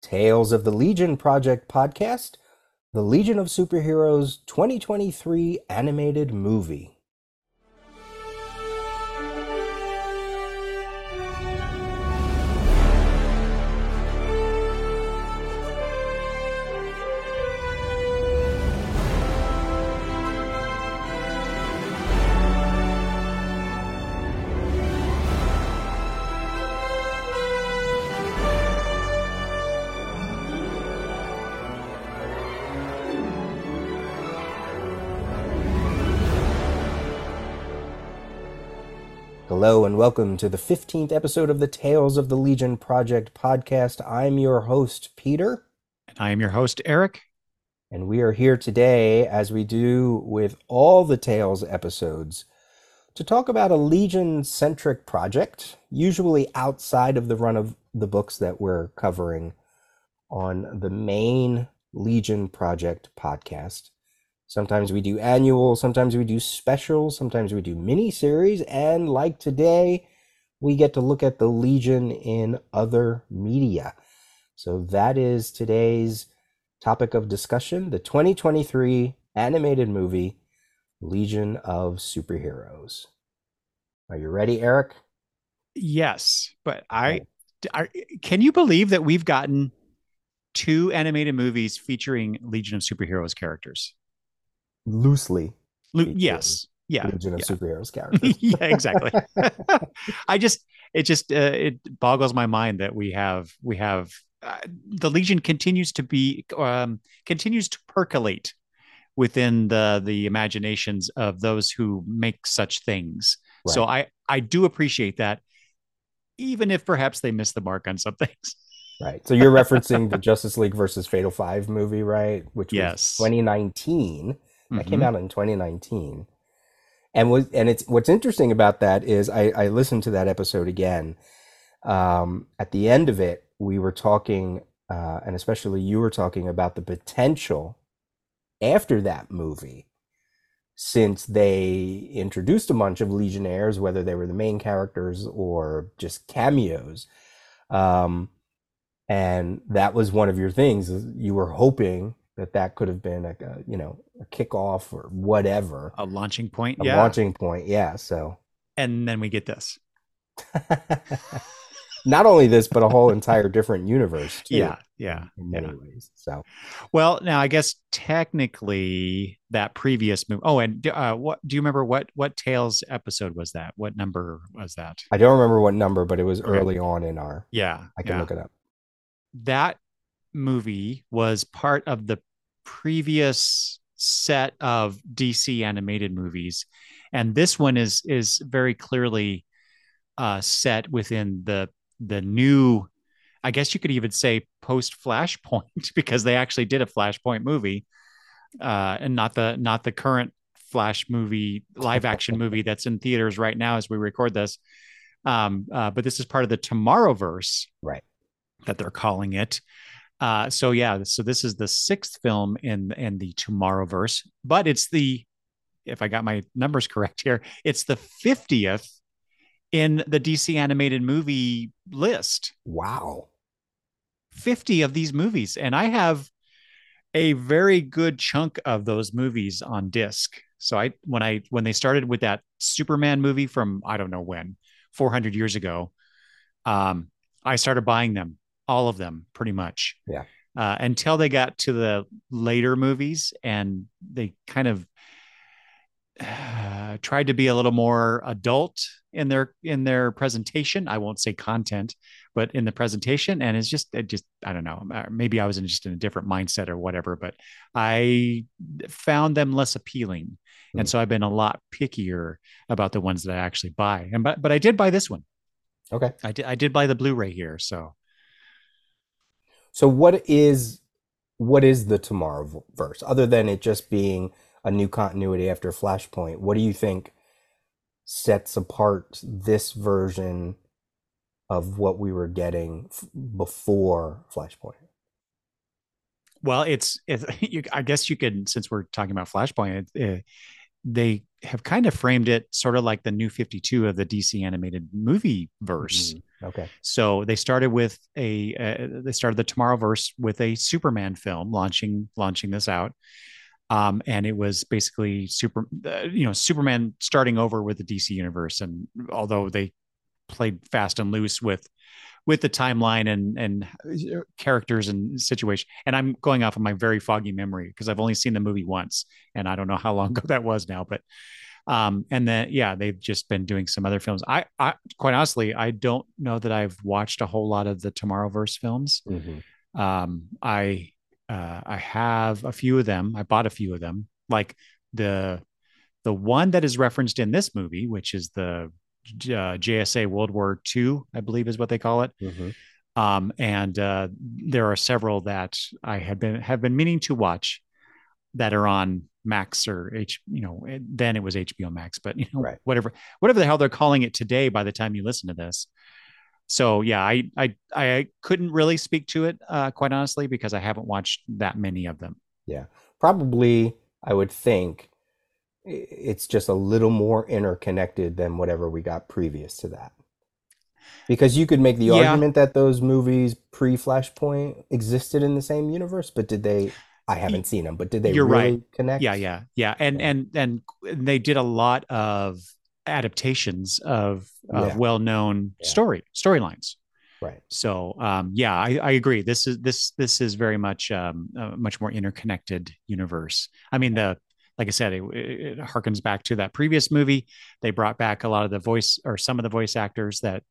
Tales of the Legion Project podcast, the Legion of Superheroes 2023 animated movie. Hello and welcome to the 15th episode of the Tales of the Legion Project podcast. I'm your host, Peter. And I am your host, Eric. And we are here today, as we do with all the Tales episodes, to talk about a Legion-centric project, usually outside of the run of the books that we're covering on the main Legion Project podcast. Sometimes we do annual, sometimes we do special, sometimes we do mini-series, and like today, we get to look at the Legion in other media. So that is today's topic of discussion, the 2023 animated movie, Legion of Superheroes. Are you ready, Eric? Yes, but can you believe that we've gotten two animated movies featuring Legion of Superheroes characters? Loosely. Yes. Yeah. Legion of Superheroes characters. Yeah, exactly. It boggles my mind that we have the Legion continues to be, continues to percolate within the imaginations of those who make such things. Right. So I do appreciate that, even if perhaps they miss the mark on some things. Right. So you're referencing the Justice League versus Fatal Five movie, right? Which was 2019. That came out in 2019, and it's what's interesting about that is I listened to that episode again. At the end of it, we were talking, and especially you were talking about the potential after that movie, since they introduced a bunch of Legionnaires, whether they were the main characters or just cameos, and that was one of your things. You were hoping that could have been a kickoff or whatever. A launching point. So. And then we get this. Not only this, but a whole entire different universe. Too, in many ways. So. Well, now I guess technically that previous movie. Oh, and what do you remember? What Tales episode was that? What number was that? I don't remember what number, but it was early on in our. Yeah. I can look it up. That movie was part of the previous set of DC animated movies, and this one is very clearly set within the new, I guess you could even say post Flashpoint, because they actually did a Flashpoint movie, and not the current Flash movie, live action movie that's in theaters right now as we record this, but this is part of the Tomorrowverse, right, that they're calling it. So this is the sixth film in the Tomorrowverse, but it's if I got my numbers correct here, it's the 50th in the DC animated movie list. Wow. 50 of these movies. And I have a very good chunk of those movies on disc. So when they started with that Superman movie from, I don't know when, 400 years ago, I started buying them. All of them, pretty much. Yeah. Until they got to the later movies, and they kind of tried to be a little more adult in their presentation. I won't say content, but in the presentation, and it just I don't know. Maybe I was in a different mindset or whatever, but I found them less appealing, and so I've been a lot pickier about the ones that I actually buy. And but I did buy this one. Okay. I did buy the Blu-ray here, so. So what is the Tomorrowverse, other than it just being a new continuity after Flashpoint? What do you think sets apart this version of what we were getting before Flashpoint? Well, I guess you could, since we're talking about Flashpoint, they have kind of framed it sort of like the New 52 of the DC animated movie verse. Okay. So they started with the Tomorrowverse with a Superman film launching this out. And it was basically Superman starting over with the DC universe. And although they played fast and loose with the timeline and characters and situation. And I'm going off of my very foggy memory because I've only seen the movie once and I don't know how long ago that was now, but they've just been doing some other films. I quite honestly, I don't know that I've watched a whole lot of the Tomorrowverse films. Mm-hmm. I have a few of them. I bought a few of them, like the one that is referenced in this movie, which is the JSA World War II, I believe is what they call it. Mm-hmm. And there are several that I have been meaning to watch that are on Max or then it was HBO Max, but right. whatever the hell they're calling it today by the time you listen to this. So yeah, I couldn't really speak to it quite honestly because I haven't watched that many of them. Yeah, probably I would think it's just a little more interconnected than whatever we got previous to that. Because you could make the argument that those movies pre-Flashpoint existed in the same universe, but did they? I haven't seen them, but did they connect? Yeah. And they did a lot of adaptations of well-known storylines. Right. So, I agree. This is very much a much more interconnected universe. I mean, like I said, it harkens back to that previous movie. They brought back a lot of the voice or some of the voice actors that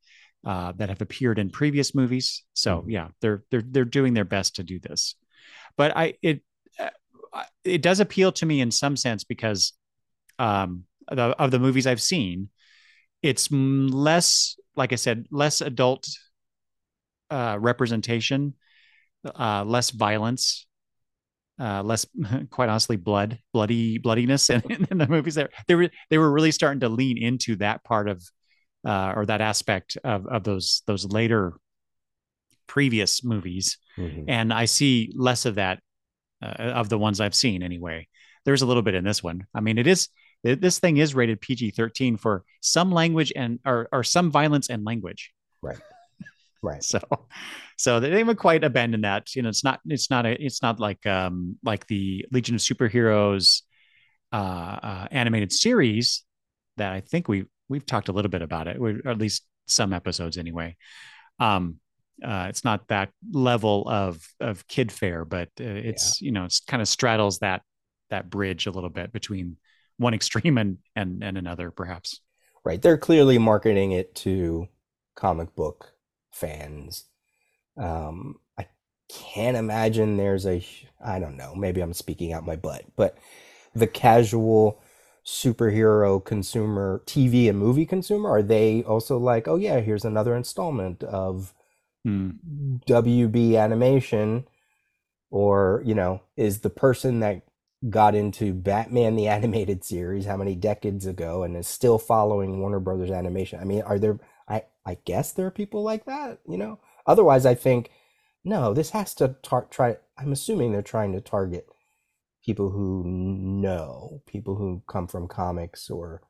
have appeared in previous movies. So mm-hmm. they're doing their best to do this, but it does appeal to me in some sense because of the movies I've seen, it's less, like I said, less adult representation, less violence, less, quite honestly, bloodiness in the movies. They were really starting to lean into that part of or that aspect of those later previous movies. Mm-hmm. And I see less of that of the ones I've seen anyway. There's a little bit in this one. I mean, this thing is rated PG-13 for some language and or some violence and language. Right. Right. So they haven't quite abandoned that. It's not like the Legion of Superheroes animated series that I think we've talked a little bit about it, or at least some episodes anyway. It's not that level of kid fare, but it's kind of straddles that bridge a little bit between one extreme and another, perhaps. Right. They're clearly marketing it to comic book fans. I can't imagine there's I don't know, maybe I'm speaking out my butt, but the casual superhero consumer, TV and movie consumer, are they also like, oh yeah, here's another installment of WB Animation? Or, is the person that got into Batman the Animated Series how many decades ago and is still following Warner Brothers Animation? I mean, are there... I guess there are people like that, Otherwise, I think, no, this has to try. I'm assuming they're trying to target people who know, people who come from comics or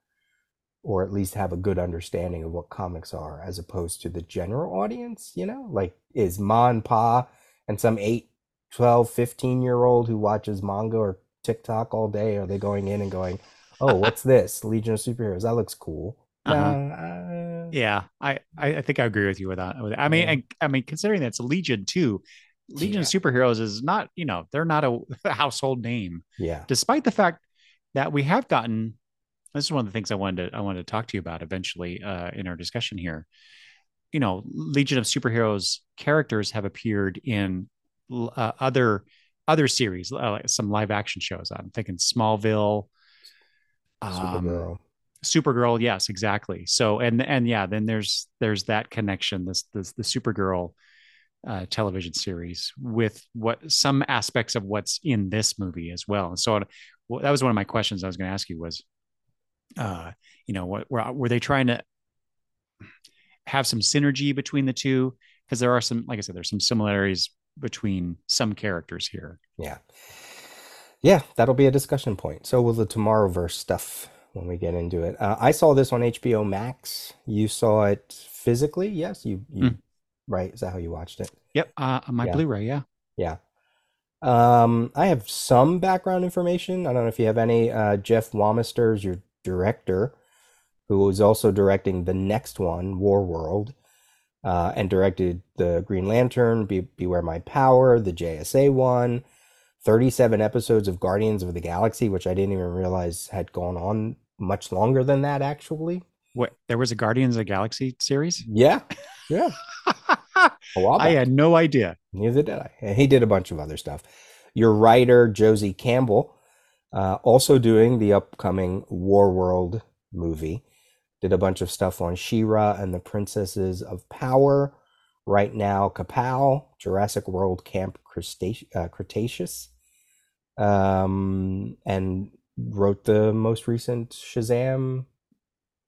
at least have a good understanding of what comics are, as opposed to the general audience, Like, is Ma and Pa and some 8, 12, 15-year-old who watches manga or TikTok all day, are they going in and going, oh, what's this? Legion of Superheroes, that looks cool. Uh-huh. Yeah, I think I agree with you with that. I mean, I mean, considering that's Legion too, Legion of Superheroes is not, they're not a household name. Yeah. Despite the fact that we have gotten, this is one of the things I wanted to talk to you about eventually in our discussion here. Legion of Superheroes characters have appeared in other series, like some live action shows. I'm thinking Smallville, Supergirl, yes, exactly. So then there's that connection, this the Supergirl television series with what some aspects of what's in this movie as well. And so that was one of my questions I was going to ask you was, what were they trying to have some synergy between the two? Because there are some, like I said, there's some similarities between some characters here. Yeah, yeah, that'll be a discussion point. So will the Tomorrowverse stuff when we get into it. I saw this on HBO Max. You saw it physically? Yes, you right? Is that how you watched it? Yep, on my Blu-ray, yeah. Yeah. I have some background information. I don't know if you have any. Jeff Wamister is your director, who is also directing the next one, War World, and directed the Green Lantern, Beware My Power, the JSA one, 37 episodes of Guardians of the Galaxy, which I didn't even realize had gone on much longer than that, actually. What, there was a Guardians of the Galaxy series? Yeah, yeah. I had no idea. Neither did I. And he did a bunch of other stuff. Your writer, Josie Campbell, also doing the upcoming War World movie, did a bunch of stuff on She-Ra and the Princesses of Power. Right now, Kapow, Jurassic World Camp Cretaceous, and wrote the most recent Shazam,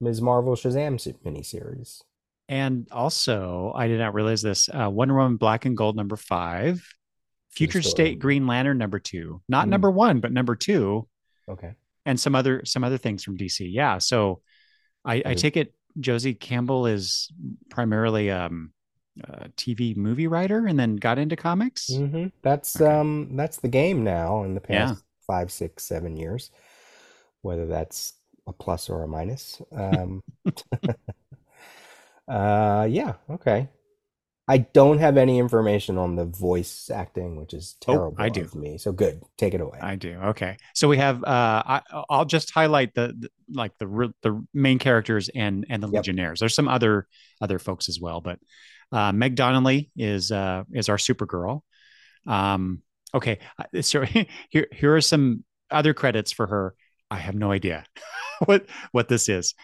Ms. Marvel Shazam miniseries. And also, I did not realize this, Wonder Woman Black and Gold #5, Future State Green Lantern #2, not #1, but #2. Okay. And some other things from DC. Yeah. So I take it Josie Campbell is primarily a TV movie writer and then got into comics. Mm-hmm. That's okay. That's the game now in the past 5, 6, 7 years, whether that's a plus or a minus. Yeah, okay. I don't have any information on the voice acting, which is terrible of me. So good, take it away. I do. Okay, so we have. I'll just highlight the main characters and the Legionnaires. There's some other folks as well, but Meg Donnelly is our Supergirl. Okay, so here are some other credits for her. I have no idea what this is.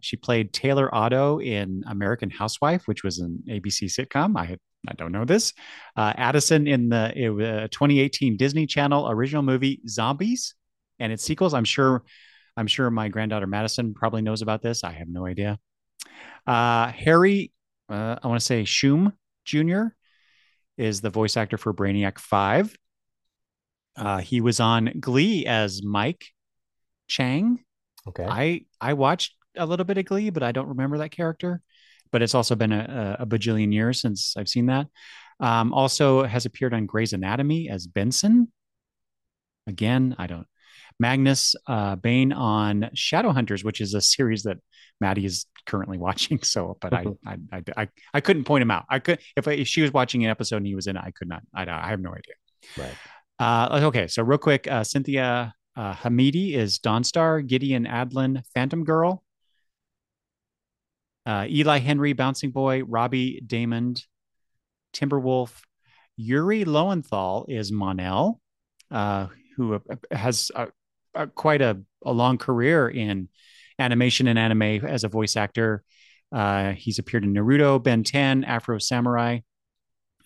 She played Taylor Otto in American Housewife, which was an ABC sitcom. I don't know this. Addison in the 2018 Disney Channel original movie Zombies and its sequels. I'm sure my granddaughter Madison probably knows about this. I have no idea. Harry, I want to say Shum Jr. is the voice actor for Brainiac 5. He was on Glee as Mike Chang. Okay. I watched a little bit of Glee, but I don't remember that character, but it's also been a bajillion years since I've seen that. Also has appeared on Grey's Anatomy as Benson. Again, I don't. Magnus Bane on Shadowhunters, which is a series that Maddie is currently watching. So, but I couldn't point him out. I could, if she was watching an episode and he was in it, I could not, I have no idea. Right. Okay. So real quick, Cynthia Hamidi is Dawnstar, Gideon Adlin, Phantom Girl, Eli Henry, Bouncing Boy, Robbie Damond, Timberwolf. Yuri Lowenthal is Monel, who has quite a long career in animation and anime as a voice actor. He's appeared in Naruto, Ben 10, Afro Samurai,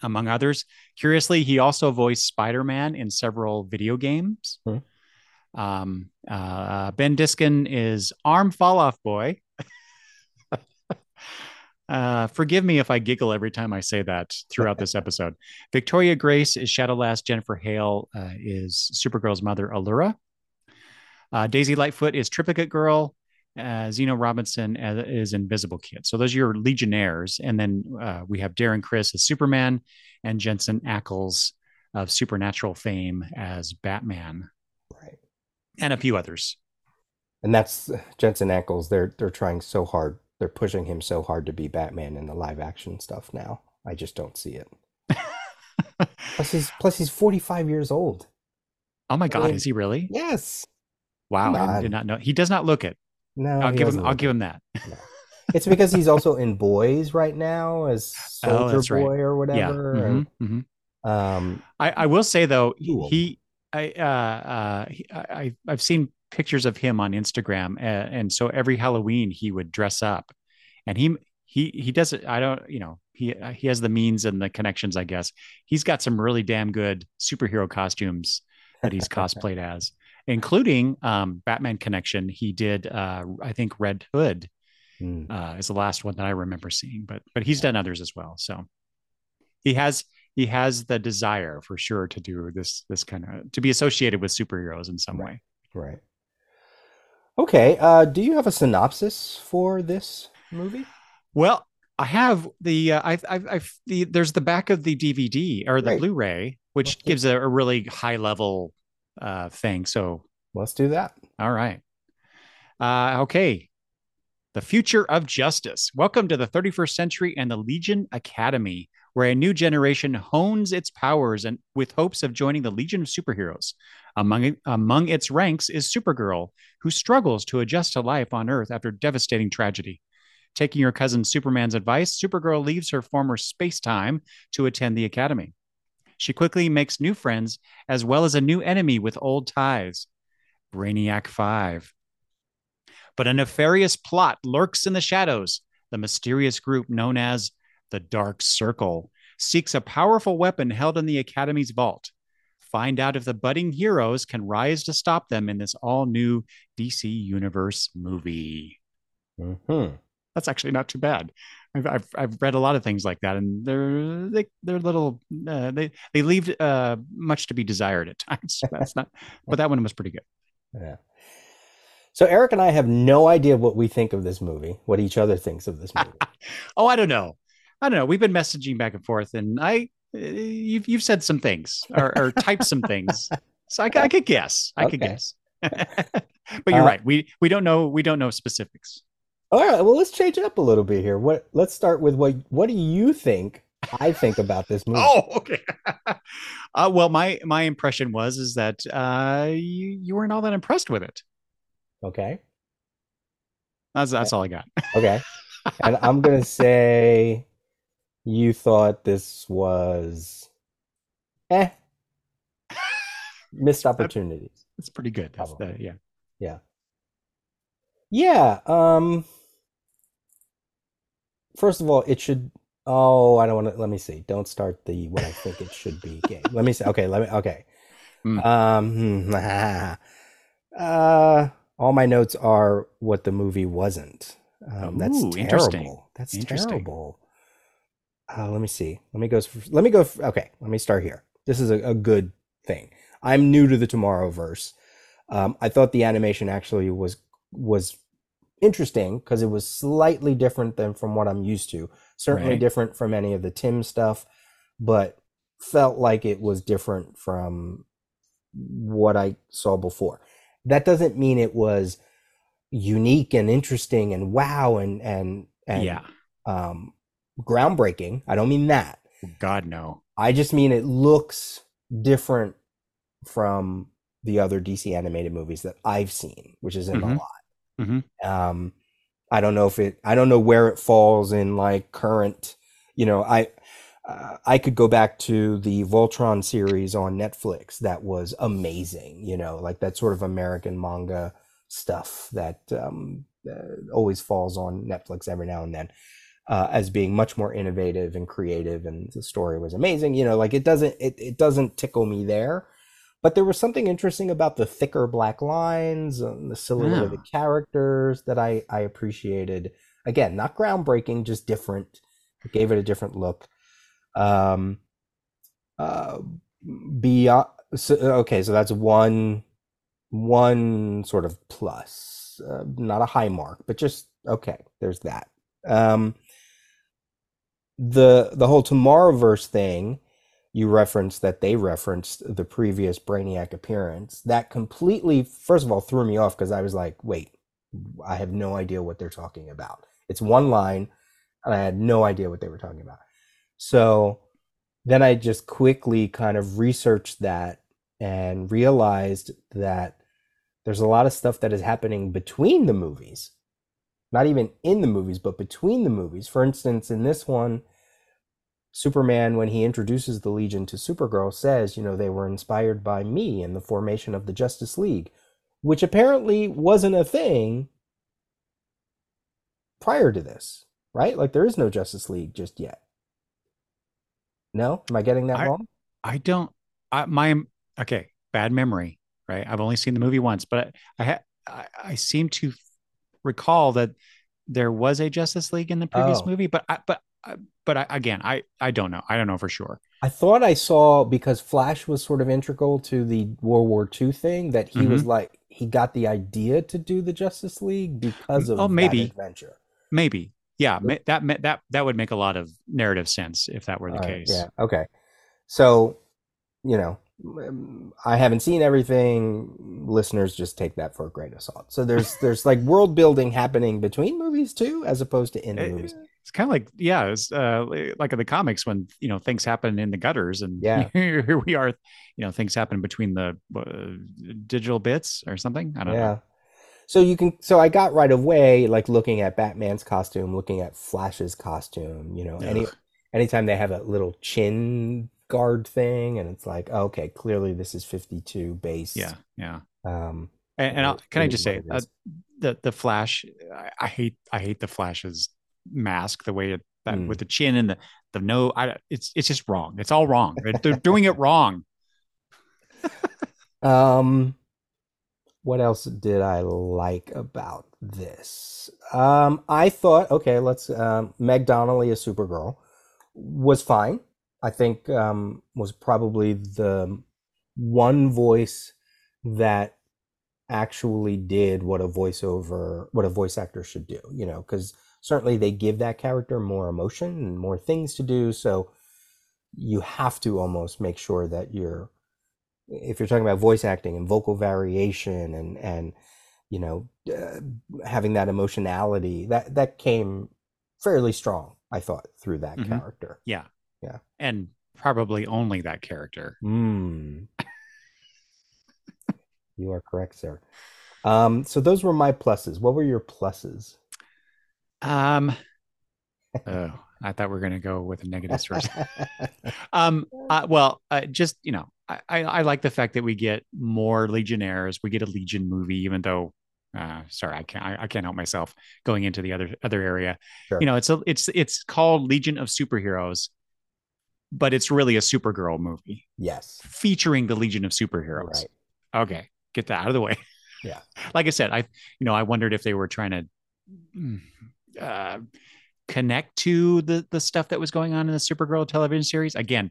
among others. Curiously, he also voiced Spider-Man in several video games. Hmm. Ben Diskin is Arm Fall Off Boy. Forgive me if I giggle every time I say that throughout this episode. Victoria Grace is Shadowlass. Jennifer Hale is Supergirl's mother, Allura. Daisy Lightfoot is Triplicate Girl. Zeno Robinson is Invisible Kid. So those are your Legionnaires. And then we have Darren Criss as Superman and Jensen Ackles of Supernatural fame as Batman. Right. And a few others. And that's Jensen Ackles. They're trying so hard. They're pushing him so hard to be Batman in the live action stuff now. I just don't see it. Plus he's 45 years old. Oh my God, is he really? Yes. Wow, I did not know. He does not look it. No, I'll give him that. No. It's because he's also in Boys right now as Soldier Boy or whatever. Yeah. Mm-hmm, and, mm-hmm. I will say though, I've seen pictures of him on Instagram, and so every Halloween he would dress up, and he does it. I don't, he has the means and the connections, I guess. He's got some really damn good superhero costumes that he's cosplayed as, including Batman Connection. He did, I think Red Hood is the last one that I remember seeing, but he's done others as well. So he has the desire for sure to do this kind of, to be associated with superheroes in some way. Right. Okay. Do you have a synopsis for this movie? Well, I have the there's the back of the DVD or the Blu-ray, which gives a really high level thing. So let's do that. All right. Okay. The Future of Justice. Welcome to the 31st Century and the Legion Academy, where a new generation hones its powers and with hopes of joining the Legion of Superheroes. Among its ranks is Supergirl, who struggles to adjust to life on Earth after devastating tragedy. Taking her cousin Superman's advice, Supergirl leaves her former space-time to attend the academy. She quickly makes new friends, as well as a new enemy with old ties, Brainiac 5. But a nefarious plot lurks in the shadows. The mysterious group known as the Dark Circle seeks a powerful weapon held in the academy's vault. Find out if the budding heroes can rise to stop them in this all-new DC Universe movie. Mm-hmm. That's actually not too bad. I've read a lot of things like that, and they're little they leave much to be desired at times. That's not, but that one was pretty good. Yeah. So Eric and I have no idea what we think of this movie, what each other thinks of this movie. Oh, I don't know. We've been messaging back and forth, and you've said some things or typed some things, so I could guess. I could guess. But you're right. We don't know. We don't know specifics. All right, well, let's change it up a little bit here. Let's start with what do you think I think about this movie? Oh, okay. Well, my impression was that you weren't all that impressed with it. Okay. That's all I got. Okay. And I'm going to say you thought this was missed opportunities. That's pretty good. That's yeah. Yeah. Yeah. First of all, it should. Oh, I don't want to. Let me see. Don't start the what I think it should be game. Let me see. Okay. Okay. All my notes are what the movie wasn't. That's terrible. Interesting. That's terrible. Let me see. Okay. Let me start here. This is a good thing. I'm new to the Tomorrowverse. I thought the animation actually was interesting because it was slightly different than from what I'm used to. Certainly different from any of the Tim stuff, but felt like it was different from what I saw before. That doesn't mean it was unique and interesting and wow and groundbreaking. I don't mean that. God, no. I just mean it looks different from the other DC animated movies that I've seen, which isn't a lot. Mm-hmm. I don't know where it falls in like current, I could go back to the Voltron series on Netflix. That was amazing. Like that sort of American manga stuff that, always falls on Netflix every now and then, as being much more innovative and creative. And the story was amazing. Like it doesn't tickle me there. But there was something interesting about the thicker black lines and the silhouette of the characters that I appreciated. Again, not groundbreaking, just different. It gave it a different look. So that's one sort of plus. Not a high mark, but just okay. There's that. The whole Tomorrowverse thing. You referenced that they referenced the previous Brainiac appearance. That completely, first of all, threw me off because I was like, wait, I have no idea what they're talking about. It's one line, and I had no idea what they were talking about. So then I just quickly kind of researched that and realized that there's a lot of stuff that is happening between the movies, not even in the movies, but between the movies. For instance, in this one, Superman, when he introduces the Legion to Supergirl, says, they were inspired by me and the formation of the Justice League, which apparently wasn't a thing prior to this, right? Like, there is no Justice League just yet. No? Am I getting that wrong? Okay, bad memory, right? I've only seen the movie once, but I seem to recall that there was a Justice League in the previous movie, but I don't know. I don't know for sure. I thought I saw, because Flash was sort of integral to the World War II thing, that he was like, he got the idea to do the Justice League because of that adventure. Maybe. Yeah, that would make a lot of narrative sense if that were the case. Yeah. Okay. So, you know, I haven't seen everything. Listeners, just take that for a grain of salt. So there's like world building happening between movies too, as opposed to in the movies. It's kind of like, yeah, it's like in the comics when, you know, things happen in the gutters, and yeah, here we are, you know, things happen between the digital bits or something. I don't know. So you can, so I got right away, like looking at Batman's costume, looking at Flash's costume, you know, anytime they have that little chin guard thing, and it's like, okay, clearly this is 52 based. Yeah. Yeah. And can I just say the Flash, I hate the Flash's mask, the way that with the chin and the nose, it's just wrong. It's all wrong. They're doing it wrong. What else did I like about this? I thought, okay, let's Meg Donnelly as Supergirl was fine. I think was probably the one voice that actually did what a voice actor should do, you know, because certainly they give that character more emotion and more things to do. So you have to almost make sure that if you're talking about voice acting and vocal variation and you know, having that emotionality, that came fairly strong, I thought, through that character. Yeah. Yeah. And probably only that character. You are correct, sir. So those were my pluses. What were your pluses? I thought we were going to go with a negative first. Just, you know, I like the fact that we get more Legionnaires. We get a Legion movie, even though, I can't help myself going into the other area. Sure. You know, it's called Legion of Superheroes, but it's really a Supergirl movie. Yes. Featuring the Legion of Superheroes. Right. Okay. Get that out of the way. Yeah. Like I said, I wondered if they were trying to, connect to the stuff that was going on in the Supergirl television series. Again,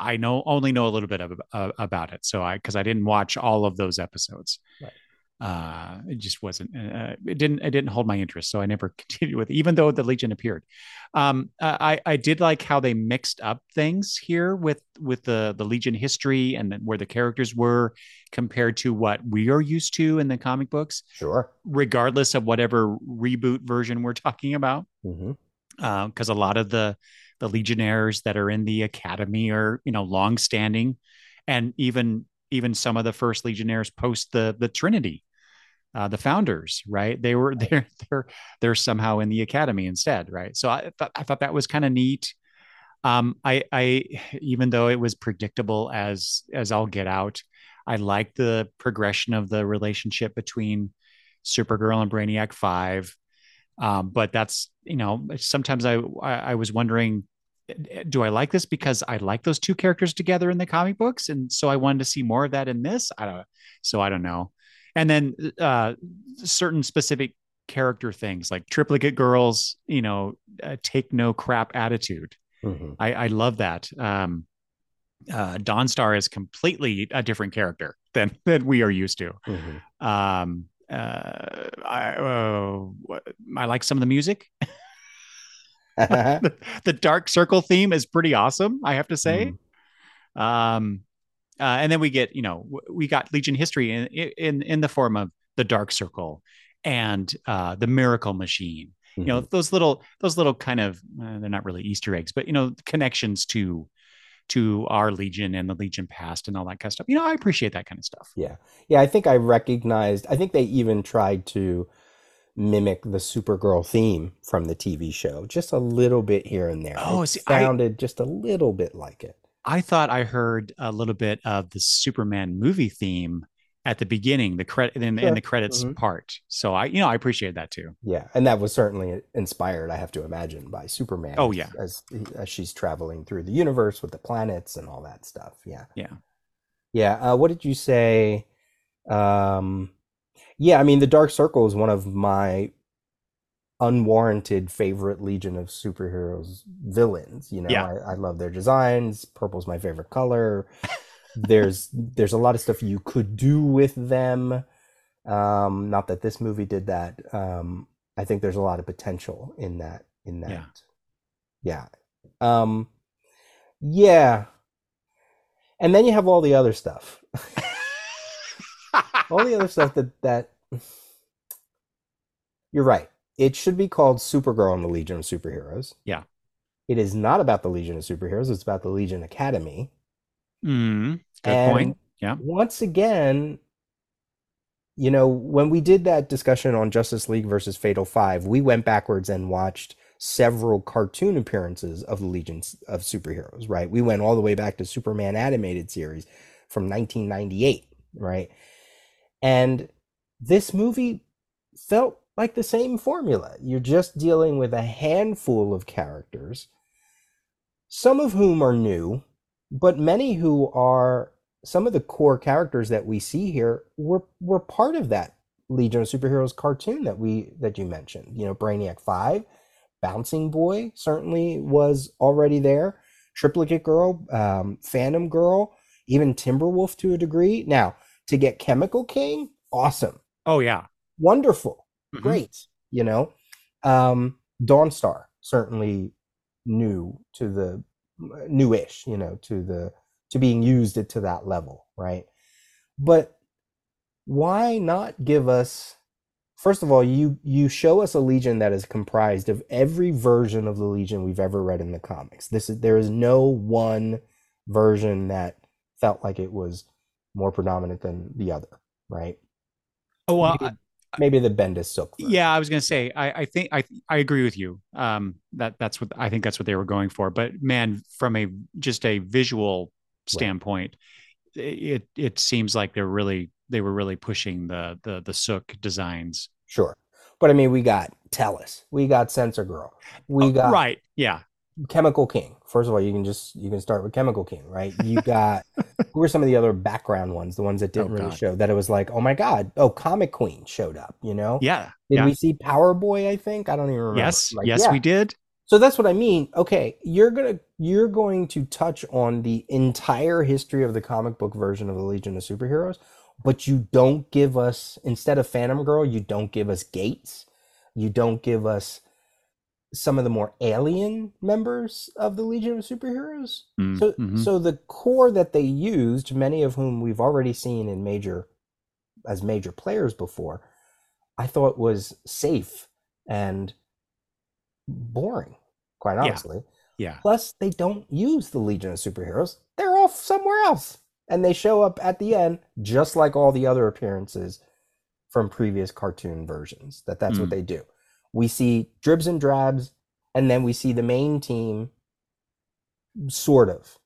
I only know a little bit about it, so because I didn't watch all of those episodes, right. It just wasn't. It didn't hold my interest, so I never continued with it, even though the Legion appeared. I did like how they mixed up things here with the Legion history and where the characters were compared to what we are used to in the comic books. Sure, regardless of whatever reboot version we're talking about, because a lot of the Legionnaires that are in the Academy are, you know, long-standing, and even some of the first Legionnaires post the Trinity, the founders, right? They were they're somehow in the Academy instead, right? So I thought that was kind of neat. I even though it was predictable as all get out, I liked the progression of the relationship between Supergirl and Brainiac 5. But that's, you know, sometimes I was wondering, do I like this because I like those two characters together in the comic books, and so I wanted to see more of that in this? I don't know. And then certain specific character things like Triplicate Girl's, you know, take no crap attitude. I love that. Dawnstar is completely a different character than we are used to. I like some of the music. The Dark Circle theme is pretty awesome, I have to say. And then we got Legion history in the form of the Dark Circle and the Miracle Machine. You know, those little kind of they're not really Easter eggs, but, you know, connections to our Legion and the Legion past and all that kind of stuff. You know, I appreciate that kind of stuff. Yeah. Yeah. I think they even tried to mimic the Supergirl theme from the TV show just a little bit here and there. Oh, it sounded just a little bit like it. I thought I heard a little bit of the Superman movie theme at the beginning, in the credits part. So I appreciated that too. Yeah. And that was certainly inspired, I have to imagine, by Superman. Oh yeah. As she's traveling through the universe with the planets and all that stuff. Yeah. Yeah. Yeah. What did you say? Yeah, I mean, the Dark Circle is one of my unwarranted favorite Legion of Superheroes villains. You know, yeah. I love their designs. Purple's my favorite color. There's a lot of stuff you could do with them. Not that this movie did that, I think there's a lot of potential in that. And then you have all the other stuff. All the other stuff that you're right. It should be called Supergirl and the Legion of Superheroes. Yeah. It is not about the Legion of Superheroes. It's about the Legion Academy. Good point. Yeah. Once again, you know, when we did that discussion on Justice League versus Fatal Five, we went backwards and watched several cartoon appearances of the Legion of Superheroes, right? We went all the way back to Superman animated series from 1998, right? And this movie felt like the same formula. You're just dealing with a handful of characters, some of whom are new, but many who are, some of the core characters that we see here were part of that Legion of Superheroes cartoon that you mentioned. You know, Brainiac 5, Bouncing Boy certainly was already there, Triplicate Girl, Phantom Girl, even Timberwolf to a degree. Now, to get Chemical King, awesome. Oh, yeah. Wonderful. Mm-hmm. Great. You know, Dawnstar certainly newish to being used to that level, right? But why not give us, first of all, you show us a Legion that is comprised of every version of the Legion we've ever read in the comics. There is no one version that felt like it was more predominant than the other, right? Oh, well, maybe the Bendis Silk version. Yeah, I was going to say, I think I agree with you. That's what I think that's what they were going for. But man, from just a visual standpoint, right, it seems like they were really pushing the Sook designs. Sure, but I mean, we got Tellus, we got Sensor Girl, we got Chemical King. First of all, you can start with Chemical King, right? You got who were some of the other background ones, the ones that didn't really show, that it was like, oh my god, Comic Queen showed up, you know? Yeah. Did we see Power Boy? I think I don't even remember. Yes, we did. So that's what I mean. Okay, you're going to touch on the entire history of the comic book version of the Legion of Superheroes, but you don't give us, instead of Phantom Girl, you don't give us Gates. You don't give us some of the more alien members of the Legion of Superheroes. So the core that they used, many of whom we've already seen in major players before, I thought was safe and boring, quite honestly. Yeah. Plus, they don't use the Legion of Superheroes. They're off somewhere else. And they show up at the end, just like all the other appearances from previous cartoon versions. That's what they do. We see dribs and drabs, and then we see the main team, sort of.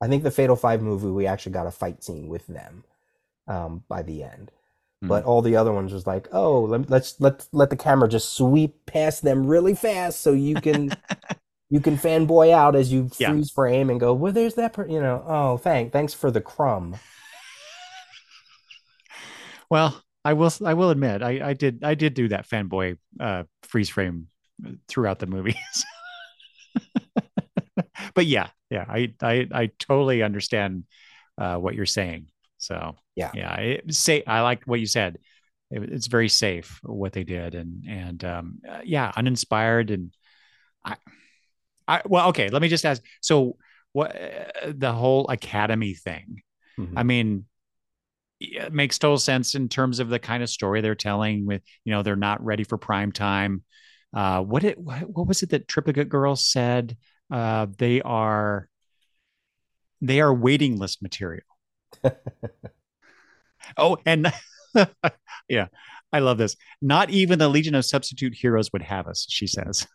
I think the Fatal Five movie, we actually got a fight scene with them by the end. But all the other ones was like, oh, let the camera just sweep past them really fast so you can fanboy out as you freeze frame and go, well, there's that person, you know. Oh, thanks for the crumb. Well, I will admit, I did do that fanboy freeze frame throughout the movies. But I totally understand what you're saying. So I like what you said. It's very safe what they did, and uninspired. And okay. Let me just ask. So what the whole academy thing? Mm-hmm. I mean, it makes total sense in terms of the kind of story they're telling. With, you know, they're not ready for prime time. What was it that Triplicate Girl said? They are waiting list material. Oh, and yeah, I love this. Not even the Legion of Substitute Heroes would have us, she says.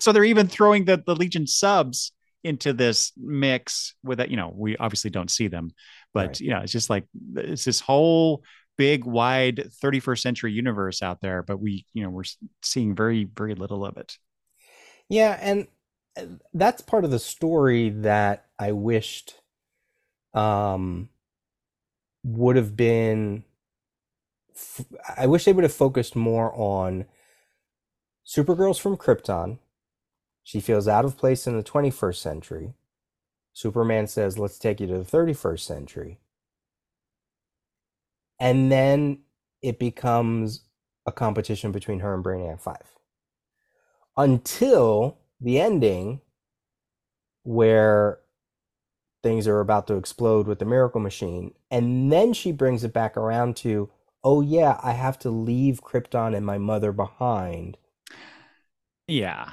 So they're even throwing the Legion subs into this mix with that. You know, we obviously don't see them, but right, you know, it's just like, it's this whole big, wide 31st century universe out there, but we're seeing very, very little of it. Yeah. And that's part of the story that I wished would have been, I wish they would have focused more on Supergirl's from Krypton. She feels out of place in the 21st century. Superman says, let's take you to the 31st century. And then it becomes a competition between her and Brainiac 5. Until the ending where things are about to explode with the Miracle Machine. And then she brings it back around to, oh yeah, I have to leave Krypton and my mother behind. Yeah.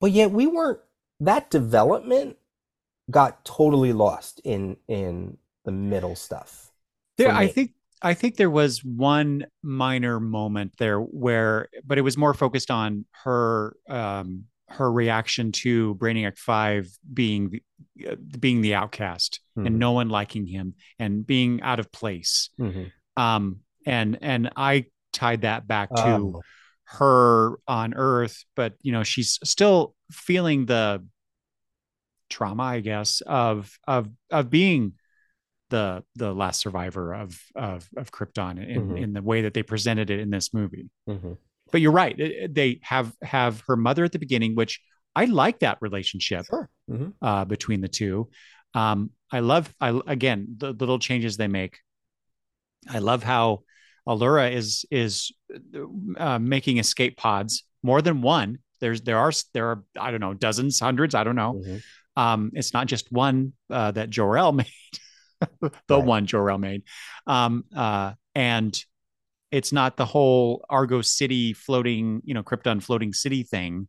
But yet we weren't, that development got totally lost in the middle stuff. There, I think there was one minor moment there where, but it was more focused on her, her reaction to Brainiac 5 being the outcast, mm-hmm. and no one liking him and being out of place. Mm-hmm. And I tied that back to her on Earth, but you know, she's still feeling the trauma, I guess, of being the last survivor of Krypton mm-hmm. in the way that they presented it in this movie. Mm-hmm. But you're right. They have her mother at the beginning, which I like that relationship, sure. mm-hmm. Between the two. I love, again, the little changes they make. I love how Allura is making escape pods, more than one. There are, I don't know, dozens, hundreds. I don't know. Mm-hmm. It's not just one that Jor-El made, one Jor-El made. And it's not the whole Argo City floating, you know, Krypton floating city thing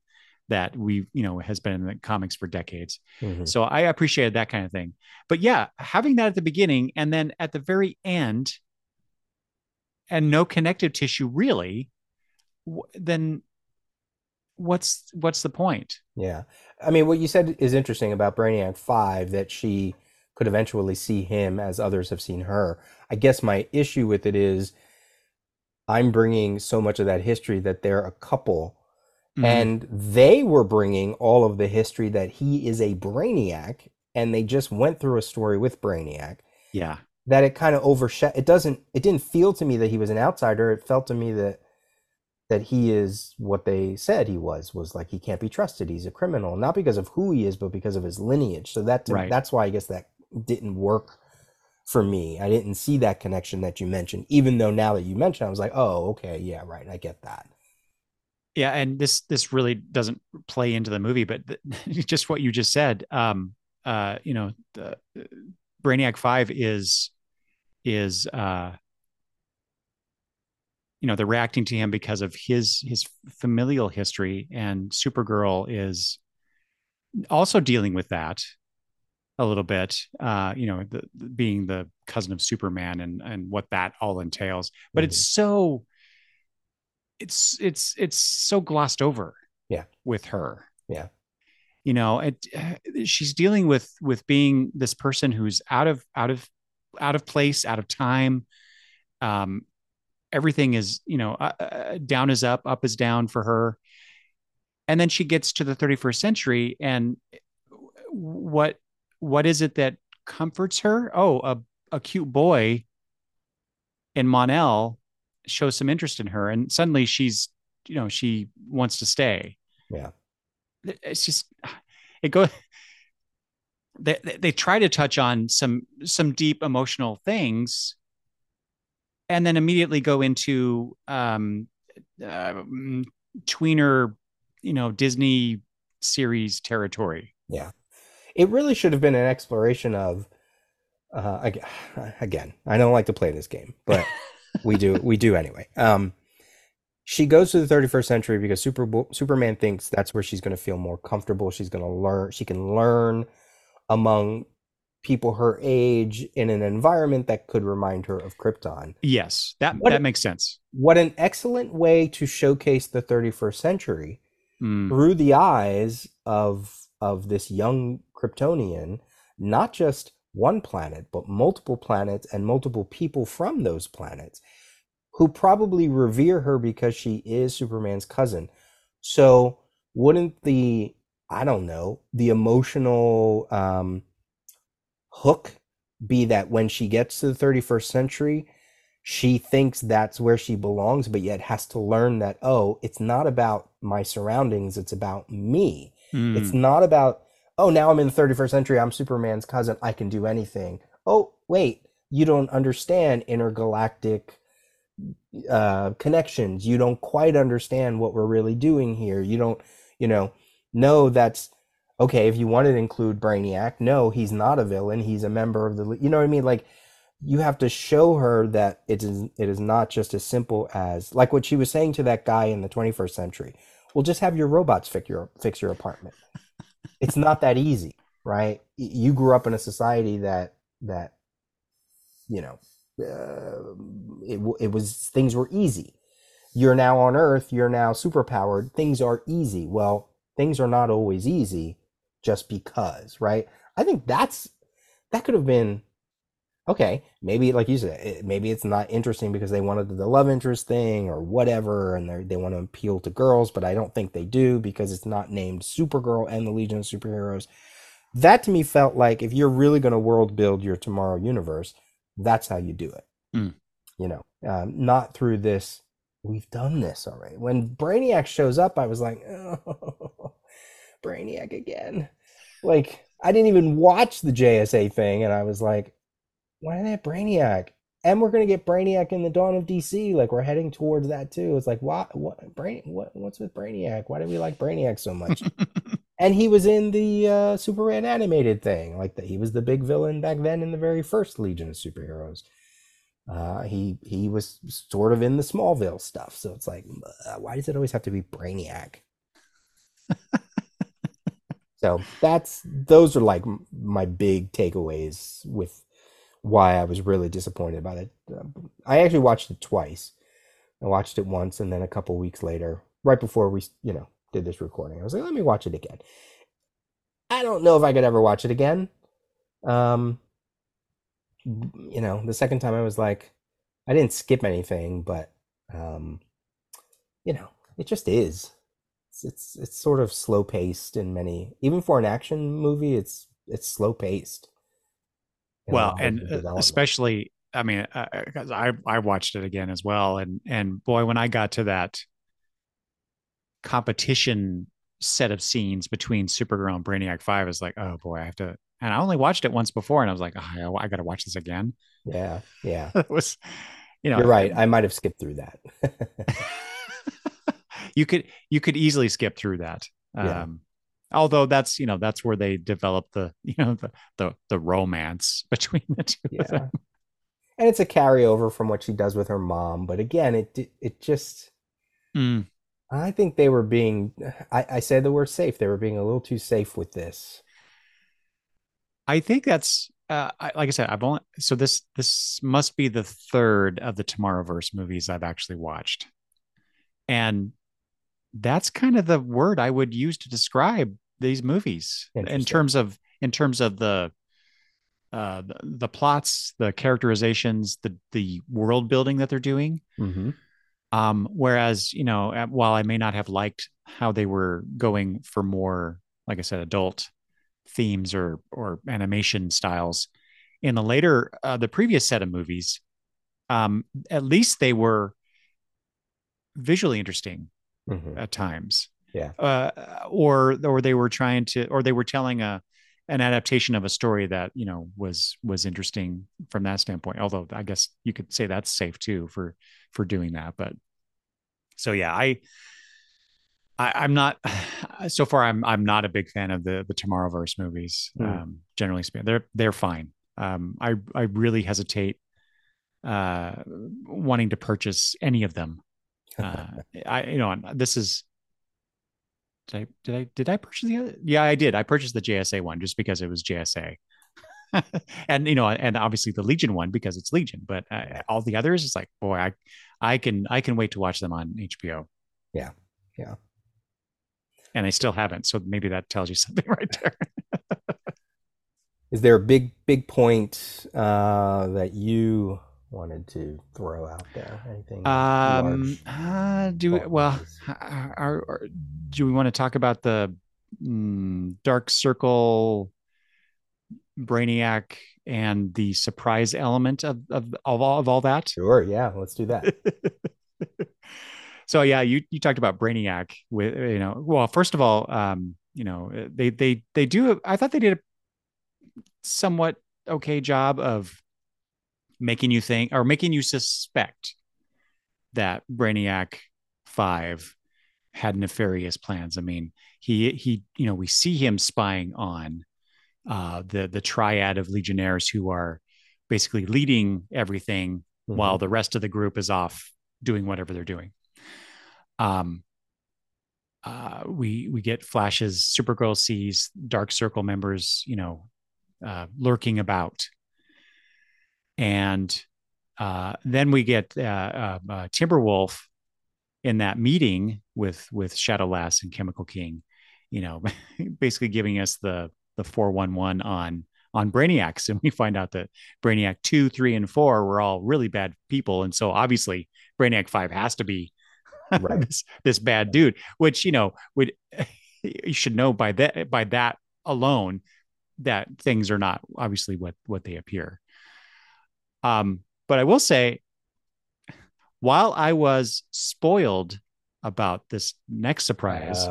that we, you know, has been in the comics for decades. Mm-hmm. So I appreciated that kind of thing. But yeah, having that at the beginning and then at the very end and no connective tissue really, then what's the point? Yeah. I mean, what you said is interesting about Brainiac 5, that she could eventually see him as others have seen her. I guess my issue with it is, I'm bringing so much of that history that they're a couple, mm-hmm. and they were bringing all of the history that he is a Brainiac, and they just went through a story with Brainiac. Yeah. That it kind of overshadowed. It didn't feel to me that he was an outsider. It felt to me that he is what they said he was like, he can't be trusted. He's a criminal, not because of who he is, but because of his lineage. So that's why I guess that didn't work for me. I didn't see that connection that you mentioned, even though now that you mentioned, I was like, oh, okay, yeah, right, I get that. Yeah, and this really doesn't play into the movie, but just what you just said, you know, the Brainiac 5 is you know, they're reacting to him because of his familial history, and Supergirl is also dealing with that a little bit, you know, being the cousin of Superman and what that all entails, but mm-hmm. it's so glossed over, yeah, with her. Yeah. You know, she's dealing with being this person who's out of place, out of time. Everything is, you know, down is up is down for her. And then she gets to the 31st century, and what is it that comforts her? Oh, a cute boy in Mon-El shows some interest in her, and suddenly she's, you know, she wants to stay. Yeah. It's just, it goes, they try to touch on some deep emotional things and then immediately go into tweener, you know, Disney series territory. Yeah. It really should have been an exploration of, again, I don't like to play this game, but we do anyway. She goes to the 31st century because Superman thinks that's where she's going to feel more comfortable. She's going to learn. She can learn among people her age in an environment that could remind her of Krypton. Yes, that makes sense. What an excellent way to showcase the 31st century through the eyes of this young Kryptonian, not just one planet, but multiple planets and multiple people from those planets who probably revere her because she is Superman's cousin. So wouldn't the emotional hook be that when she gets to the 31st century, she thinks that's where she belongs, but yet has to learn that, oh, it's not about my surroundings, it's about me. It's not about, oh, now I'm in the 31st century, I'm Superman's cousin, I can do anything. Oh, wait, you don't understand intergalactic connections. You don't quite understand what we're really doing here. You don't, no, that's okay. If you wanted to include Brainiac, no, he's not a villain. He's a member of the, you know what I mean? Like, you have to show her that it is not just as simple as like what she was saying to that guy in the 21st century. Well, just have your robots fix your apartment. It's not that easy, right? You grew up in a society that it was, things were easy. You're now on Earth. You're now superpowered. Things are easy. Well, things are not always easy, just because, right? I think that could have been. Okay, maybe like you said, maybe it's not interesting because they wanted the love interest thing or whatever, and they want to appeal to girls, but I don't think they do because it's not named Supergirl and the Legion of Superheroes. That to me felt like if you're really going to world build your Tomorrow universe, that's how you do it. Mm. Not through this, we've done this already. When Brainiac shows up, I was like, oh, Brainiac again. Like, I didn't even watch the JSA thing, and I was like, why didn't they have Brainiac? And we're going to get Brainiac in the Dawn of DC. Like, we're heading towards that too. It's like, what's with Brainiac? Why do we like Brainiac so much? And he was in the Superman animated thing. Like, he was the big villain back then in the very first Legion of Superheroes. He was sort of in the Smallville stuff. So it's like, why does it always have to be Brainiac? So those are like my big takeaways with why I was really disappointed by it. I actually watched it twice. I watched it once, and then a couple weeks later, right before we, did this recording, I was like, let me watch it again. I don't know if I could ever watch it again. The second time I was like, I didn't skip anything, but it just is. It's sort of slow paced in many, even for an action movie, it's slow paced. Well, and especially, I mean, I watched it again as well. And boy, when I got to that competition set of scenes between Supergirl and Brainiac 5, I was like, oh boy, I have to. And I only watched it once before, and I was like, oh, I got to watch this again. Yeah. Yeah. It was, you're right. I might have skipped through that. You could easily skip through that. Yeah. Although that's, that's where they develop the, the romance between the two of them. And it's a carryover from what she does with her mom. But again, it just, I think they were being, I say the word safe. They were being a little too safe with this. I think that's, like I said, so this must be the third of the Tomorrowverse movies I've actually watched. And that's kind of the word I would use to describe these movies in terms of the plots, the characterizations, the world building that they're doing. Mm-hmm. Whereas, while I may not have liked how they were going for more, like I said, adult themes or animation styles in the later, the previous set of movies, at least they were visually interesting. Mm-hmm. At times, or they were trying to, or they were telling an adaptation of a story that was interesting from that standpoint. Although I guess you could say that's safe too for doing that. But so yeah, I'm not so far. I'm not a big fan of the Tomorrowverse movies. Mm. Generally speaking, they're fine. I really hesitate wanting to purchase any of them. This is, did I purchase the other? Yeah, I did. I purchased the JSA one just because it was JSA and obviously the Legion one because it's Legion, but all the others, it's like, boy, I can wait to watch them on HBO. Yeah. Yeah. And I still haven't. So maybe that tells you something right there. Is there a big point, that you wanted to throw out there? Anything? Do we want to talk about the Dark Circle, Brainiac, and the surprise element of all that? Sure, yeah, let's do that. So yeah, you talked about Brainiac with first of all, they do. I thought they did a somewhat okay job of making you think or making you suspect that Brainiac 5 had nefarious plans. I mean, he you know, we see him spying on the triad of Legionnaires who are basically leading everything, mm-hmm. while the rest of the group is off doing whatever they're doing. We get flashes. Supergirl sees Dark Circle members, you know, lurking about. And then we get Timberwolf in that meeting with Shadow Lass and Chemical King, you know, basically giving us the 411 on Brainiacs. And we find out that Brainiac 2, 3, and 4 were all really bad people. And so obviously Brainiac 5 has to be right. this bad dude, which, you know, you should know by that alone that things are not obviously what they appear. But I will say, while I was spoiled about this next surprise,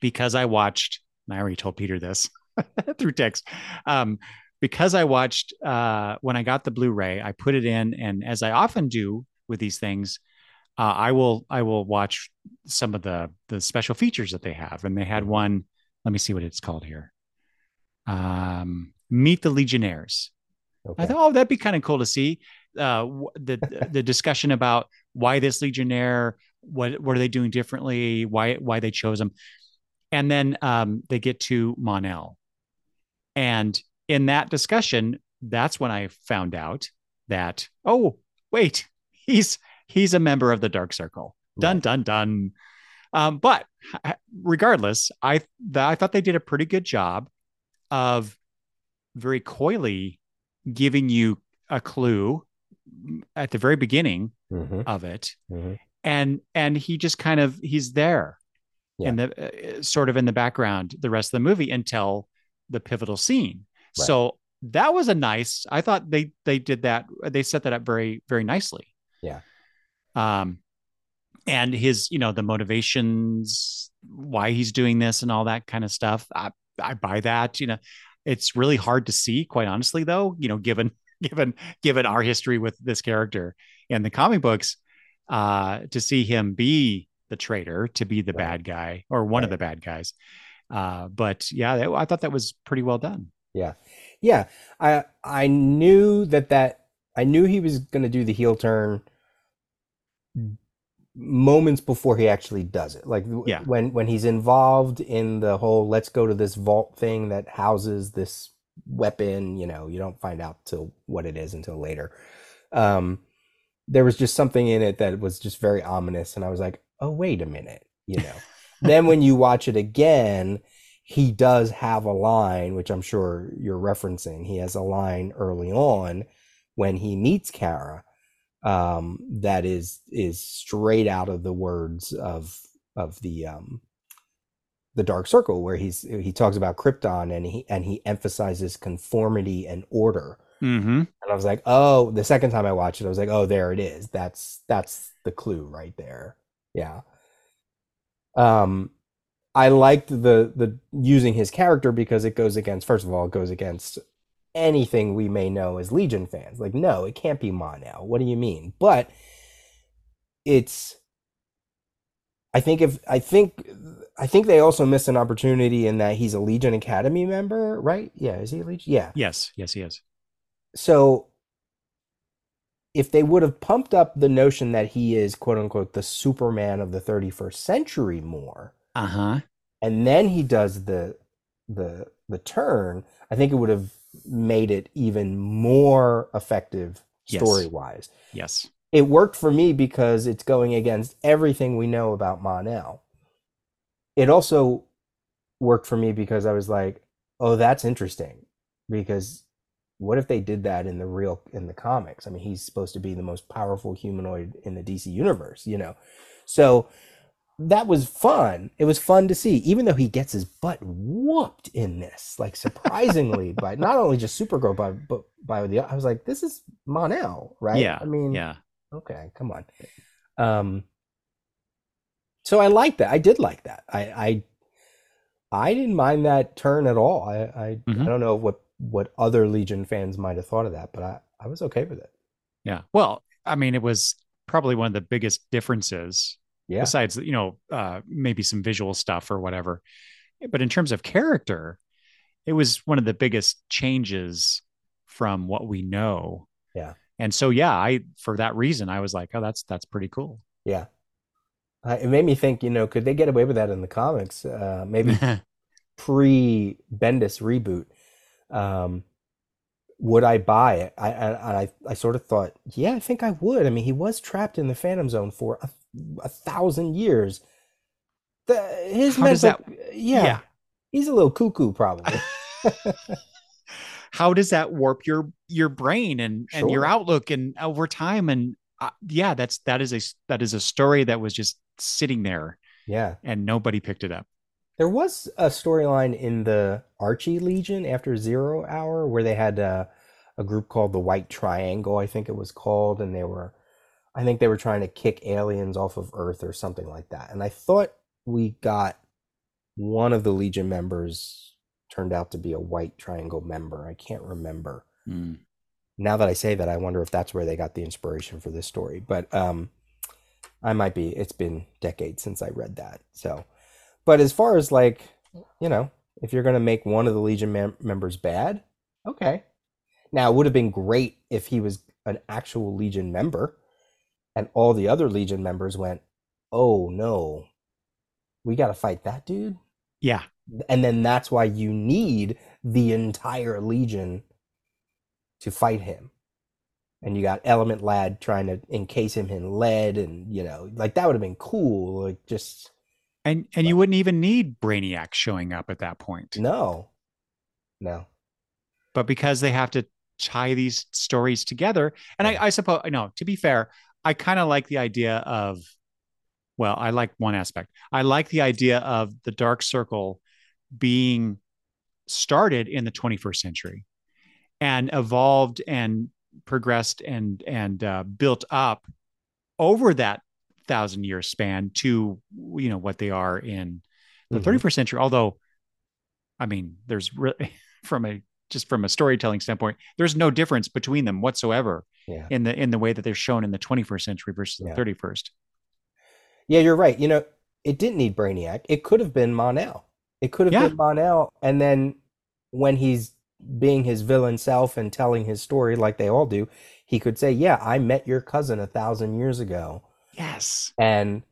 because I watched, and I already told Peter this through text, because I watched, when I got the Blu-ray, I put it in, and as I often do with these things, I will watch some of the special features that they have. And they had one, let me see what it's called here. Meet the Legionnaires. Okay. I thought, oh, that'd be kind of cool to see the discussion about why this Legionnaire, what are they doing differently, why they chose him. And then they get to Mon-El. And in that discussion, that's when I found out that, oh, wait, he's a member of the Dark Circle. Dun, right. Dun, dun. But regardless, I thought they did a pretty good job of very coyly giving you a clue at the very beginning, mm-hmm. of it. Mm-hmm. And he just kind of, he's there, yeah. in the sort of in the background, the rest of the movie until the pivotal scene. Right. So that was a nice, I thought they did that. They set that up very, very nicely. Yeah. And his, you know, the motivations, why he's doing this and all that kind of stuff. I buy that, you know. It's really hard to see, quite honestly, though, you know, given our history with this character and the comic books, to see him be the traitor, to be the right. bad guy, or one right. of the bad guys. But yeah, I thought that was pretty well done. Yeah. Yeah. I knew that I knew he was going to do the heel turn moments before he actually does it, like, yeah. when he's involved in the whole let's go to this vault thing that houses this weapon, you know, you don't find out till what it is until later. There was just something in it that was just very ominous, and I was like, oh, wait a minute, you know. Then when you watch it again, he does have a line, which I'm sure you're referencing. He has a line early on when he meets Kara, that is straight out of the words of the Dark Circle, where he talks about Krypton, and he emphasizes conformity and order. Mm-hmm. And I was like, oh, the second time I watched it, I was like, oh, there it is. That's the clue right there. Yeah. I liked the using his character, because it goes against, first of all, it goes against anything we may know as Legion fans. Like, no, it can't be Mon-El. What do you mean? But it's, I think they also missed an opportunity in that he's a Legion Academy member, right? Yeah. Is he a Legion? Yeah. Yes, he is. So if they would have pumped up the notion that he is, quote unquote, the Superman of the 31st century more, and then he does the turn, I think it would have made it even more effective story-wise. Yes. It worked for me because it's going against everything we know about Mon-El. It also worked for me because I was like, oh, that's interesting, because what if they did that in the comics? I mean, he's supposed to be the most powerful humanoid in the DC universe, you know? So that was fun. It was fun to see, even though he gets his butt whooped in this, like, surprisingly, by not only just Supergirl, but by the, I was like, this is Mon-El, right? Yeah. I mean, yeah. Okay, come on. So I like that. I did like that. I didn't mind that turn at all. Mm-hmm. I don't know what other Legion fans might have thought of that, but I was okay with it. Yeah. Well, I mean, it was probably one of the biggest differences. Yeah. Besides, maybe some visual stuff or whatever. But in terms of character, it was one of the biggest changes from what we know. Yeah. And so, for that reason, I was like, oh, that's pretty cool. Yeah. It made me think, could they get away with that in the comics? Maybe pre-Bendis reboot. Would I buy it? I sort of thought, I think I would. I mean, he was trapped in the Phantom Zone for a 1,000 years. He's a little cuckoo probably. How does that warp your brain and your outlook and over time? And that is a story that was just sitting there. Yeah. And nobody picked it up. There was a storyline in the Archie Legion after Zero Hour where they had a group called the White Triangle, I think it was called. And they were trying to kick aliens off of Earth or something like that. And I thought we got one of the Legion members turned out to be a White Triangle member. I can't remember. Mm. Now that I say that, I wonder if that's where they got the inspiration for this story. But I might be. It's been decades since I read that. So, but as far as if you're going to make one of the Legion members bad, okay. Now, it would have been great if he was an actual Legion member and all the other Legion members went, oh, no, we got to fight that dude. Yeah. And then that's why you need the entire Legion to fight him. And you got Element Lad trying to encase him in lead and, that would have been cool. And you wouldn't even need Brainiac showing up at that point. No. But because they have to tie these stories together. And I suppose, to be fair, I kind of like the idea of, I like one aspect. I like the idea of the Dark Circle being started in the 21st century and evolved and progressed and built up over that 1,000-year span to, what they are in the 31st century. Although, I mean, there's really, from a storytelling standpoint, there's no difference between them whatsoever in the way that they're shown in the 21st century versus the 31st. Yeah, you're right. It didn't need Brainiac. It could have been Mon-El. And then when he's being his villain self and telling his story like they all do, he could say, I met your cousin 1,000 years ago. Yes. And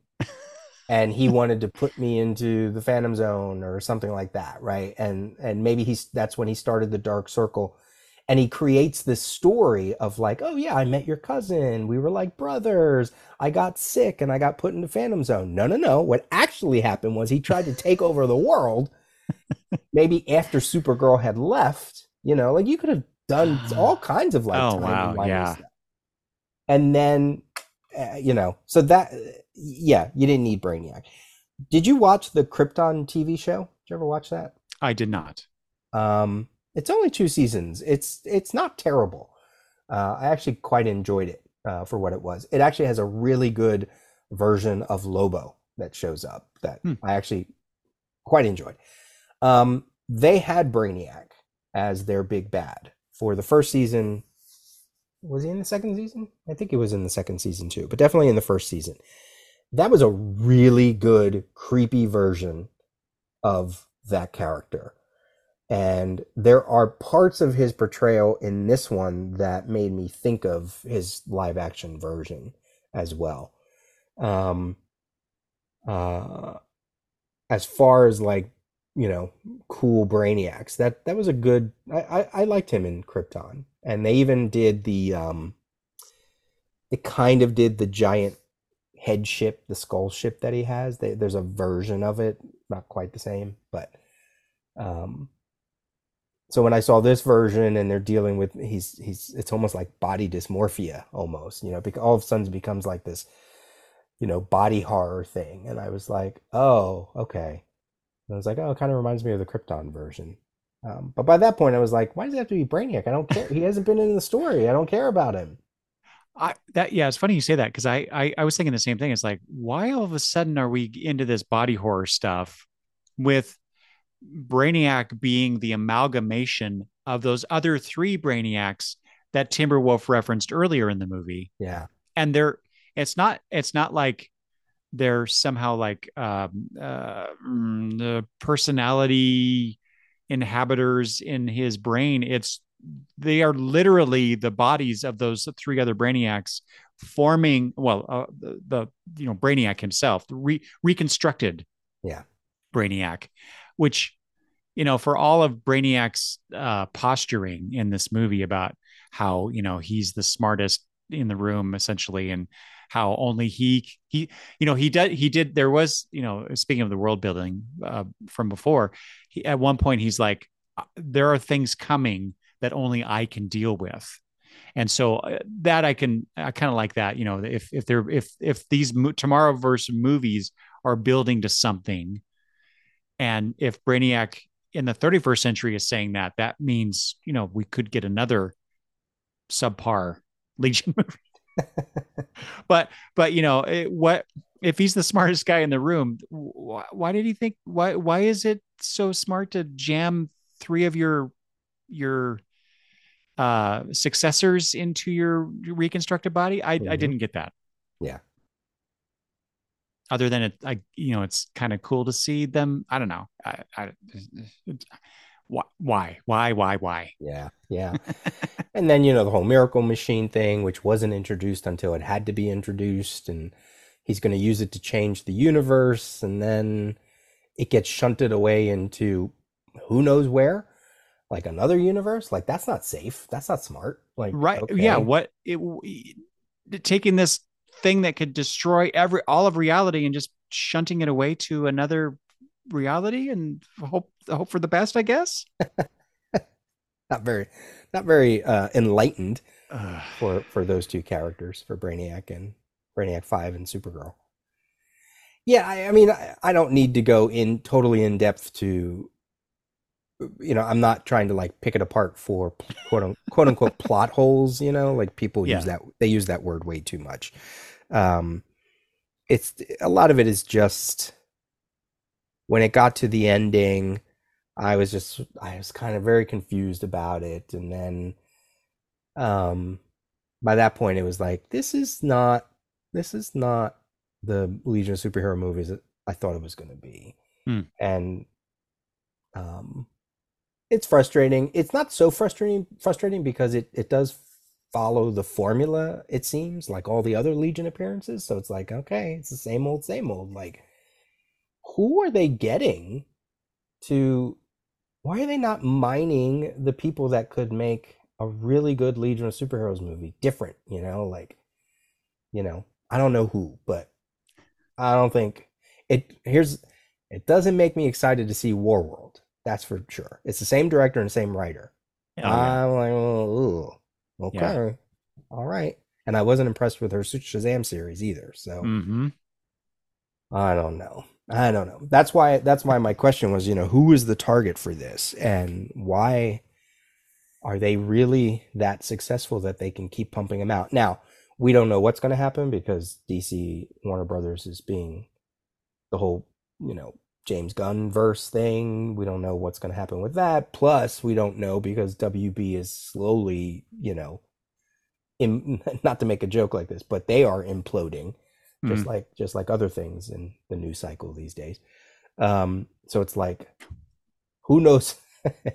he wanted to put me into the Phantom Zone or something like that. Right. And maybe that's when he started the Dark Circle, and he creates this story of I met your cousin. We were like brothers. I got sick and I got put in the Phantom Zone. No. What actually happened was he tried to take over the world. Maybe after Supergirl had left, you could have done all kinds of lifetime. Oh, wow. Yeah. Stuff. And then, you didn't need Brainiac. Did you watch the Krypton TV show? Did you ever watch that? I did not. It's only 2 seasons. It's not terrible. I actually quite enjoyed it for what it was. It actually has a really good version of Lobo that shows up that I actually quite enjoyed. They had Brainiac as their big bad for the first season. Was he in the second season? I think he was in the second season too, but definitely in the first season. That was a really good, creepy version of that character. And there are parts of his portrayal in this one that made me think of his live action version as well. As far as cool Brainiacs, that was a good, I liked him in Krypton. And they even did it kind of did the giant head ship, the skull ship that he has. There's a version of it, not quite the same, but so when I saw this version and they're dealing with, it's almost like body dysmorphia almost, because all of a sudden it becomes like this, body horror thing. And I was like, oh, okay. And I was like, oh, it kind of reminds me of the Krypton version. But by that point, I was like, why does it have to be Brainiac? I don't care. He hasn't been in the story. I don't care about him. It's funny you say that, because I was thinking the same thing. It's like, why all of a sudden are we into this body horror stuff with Brainiac being the amalgamation of those other 3 Brainiacs that Timberwolf referenced earlier in the movie? Yeah. And they're It's not like they're somehow like the personality inhabitors in his brain. They are literally the bodies of those three other brainiacs forming, the brainiac himself, the reconstructed brainiac, which, for all of Brainiac's posturing in this movie about how, he's the smartest in the room essentially, and how only he did, there was, speaking of the world building from before, at one point he's like, there are things coming that only I can deal with. And so that I kind of like that, if these Tomorrowverse movies are building to something, and if Brainiac in the 31st century is saying that, that means, we could get another subpar Legion movie. but what if he's the smartest guy in the room? Why did he think? Why is it so smart to jam three of your successors into your reconstructed body? I didn't get that. Yeah. Other than it's kind of cool to see them. I don't know. Why? Yeah. And then, the whole miracle machine thing, which wasn't introduced until it had to be introduced, and he's going to use it to change the universe. And then it gets shunted away into who knows where, like another universe. Like, that's not safe. That's not smart. Like, right. Okay. Yeah. Taking this thing that could destroy all of reality and just shunting it away to another reality and hope for the best, I guess. Not very enlightened for those two characters, for Brainiac 5 and Supergirl. Yeah, I don't need to go in totally in depth to, I'm not trying to like pick it apart for quote unquote plot holes, like people use that, they use that word way too much. It's a lot of it is just, when it got to the ending, I was kind of very confused about it. And then by that point it was like, this is not the Legion of Superhero movies that I thought it was going to be. And it's frustrating. It's not so frustrating because it does follow the formula, it seems, like all the other Legion appearances. So it's like, okay, it's the same old, like, who are they getting to? Why are they not mining the people that could make a really good Legion of Superheroes movie different? I don't know who, but I don't think it doesn't make me excited to see Warworld. That's for sure. It's the same director and same writer. Oh, yeah. I'm like, oh, okay. Yeah. All right. And I wasn't impressed with her Shazam series either. So I don't know. That's why my question was, who is the target for this, and why are they really that successful that they can keep pumping them out? Now, we don't know what's going to happen because DC, Warner Brothers, is being the whole, James Gunn verse thing. We don't know what's going to happen with that. Plus, we don't know because WB is slowly, not to make a joke like this, but they are imploding, just like other things in the news cycle these days. So it's like, who knows?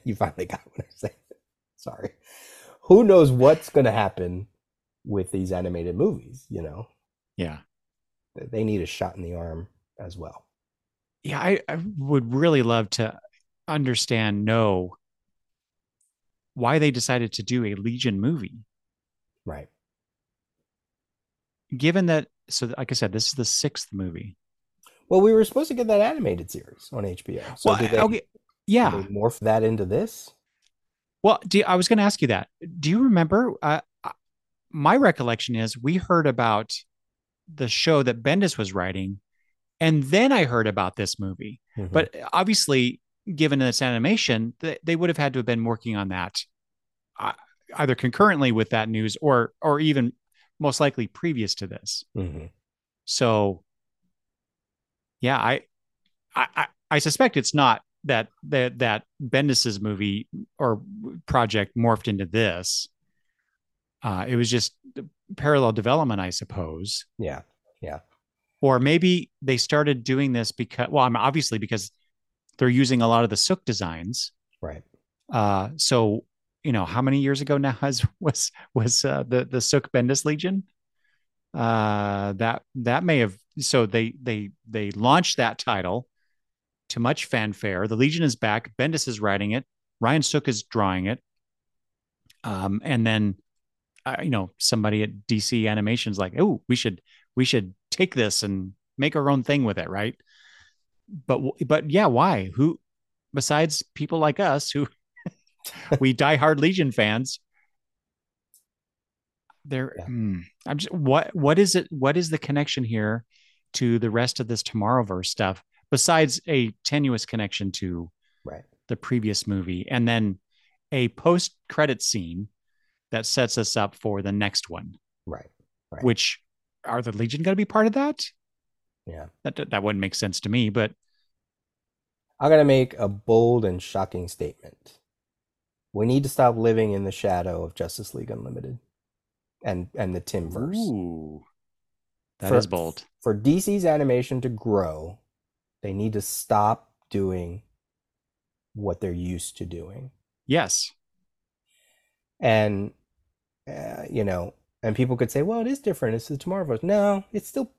You finally got what I'm saying. Sorry. Who knows what's going to happen with these animated movies? Yeah. They need a shot in the arm as well. Yeah, I would really love to know why they decided to do a Legion movie. Right. Given that, so like I said, this is the 6th movie. Well, we were supposed to get that animated series on HBO. So did they morph that into this? Well, I was going to ask you that. Do you remember? My recollection is we heard about the show that Bendis was writing, and then I heard about this movie. But obviously, given its animation, they would have had to have been working on that either concurrently with that news or even most likely previous to this. So, yeah, I suspect it's not that Bendis's movie or project morphed into this. It was just parallel development, I suppose. Yeah. Yeah. Or maybe they started doing this because, well, obviously because they're using a lot of the Sook designs. Right. So, you know, how many years ago now was the Sook Bendis Legion? That may have, so they launched that title to much fanfare. The Legion is back. Bendis is writing it. Ryan Sook is drawing it. And then, you know, somebody at DC Animation's like, oh, we should take this and make our own thing with it. Right. But yeah, why? Who, besides people like us who we diehard Legion fans, there, yeah. I'm just, what is it? What is the connection here to the rest of this Tomorrowverse stuff besides a tenuous connection to right. the previous movie? And then a post-credit scene that sets us up for the next one. Right. Right. Which are the Legion going to be part of that? Yeah. That wouldn't make sense to me, but. I'm going to make a bold and shocking statement. We need to stop living in the shadow of Justice League Unlimited and the Timverse. Ooh. That is bold. For DC's animation to grow, they need to stop doing what they're used to doing. Yes. And, you know, and people could say, well, it is different. It's the Tomorrowverse. No, it's still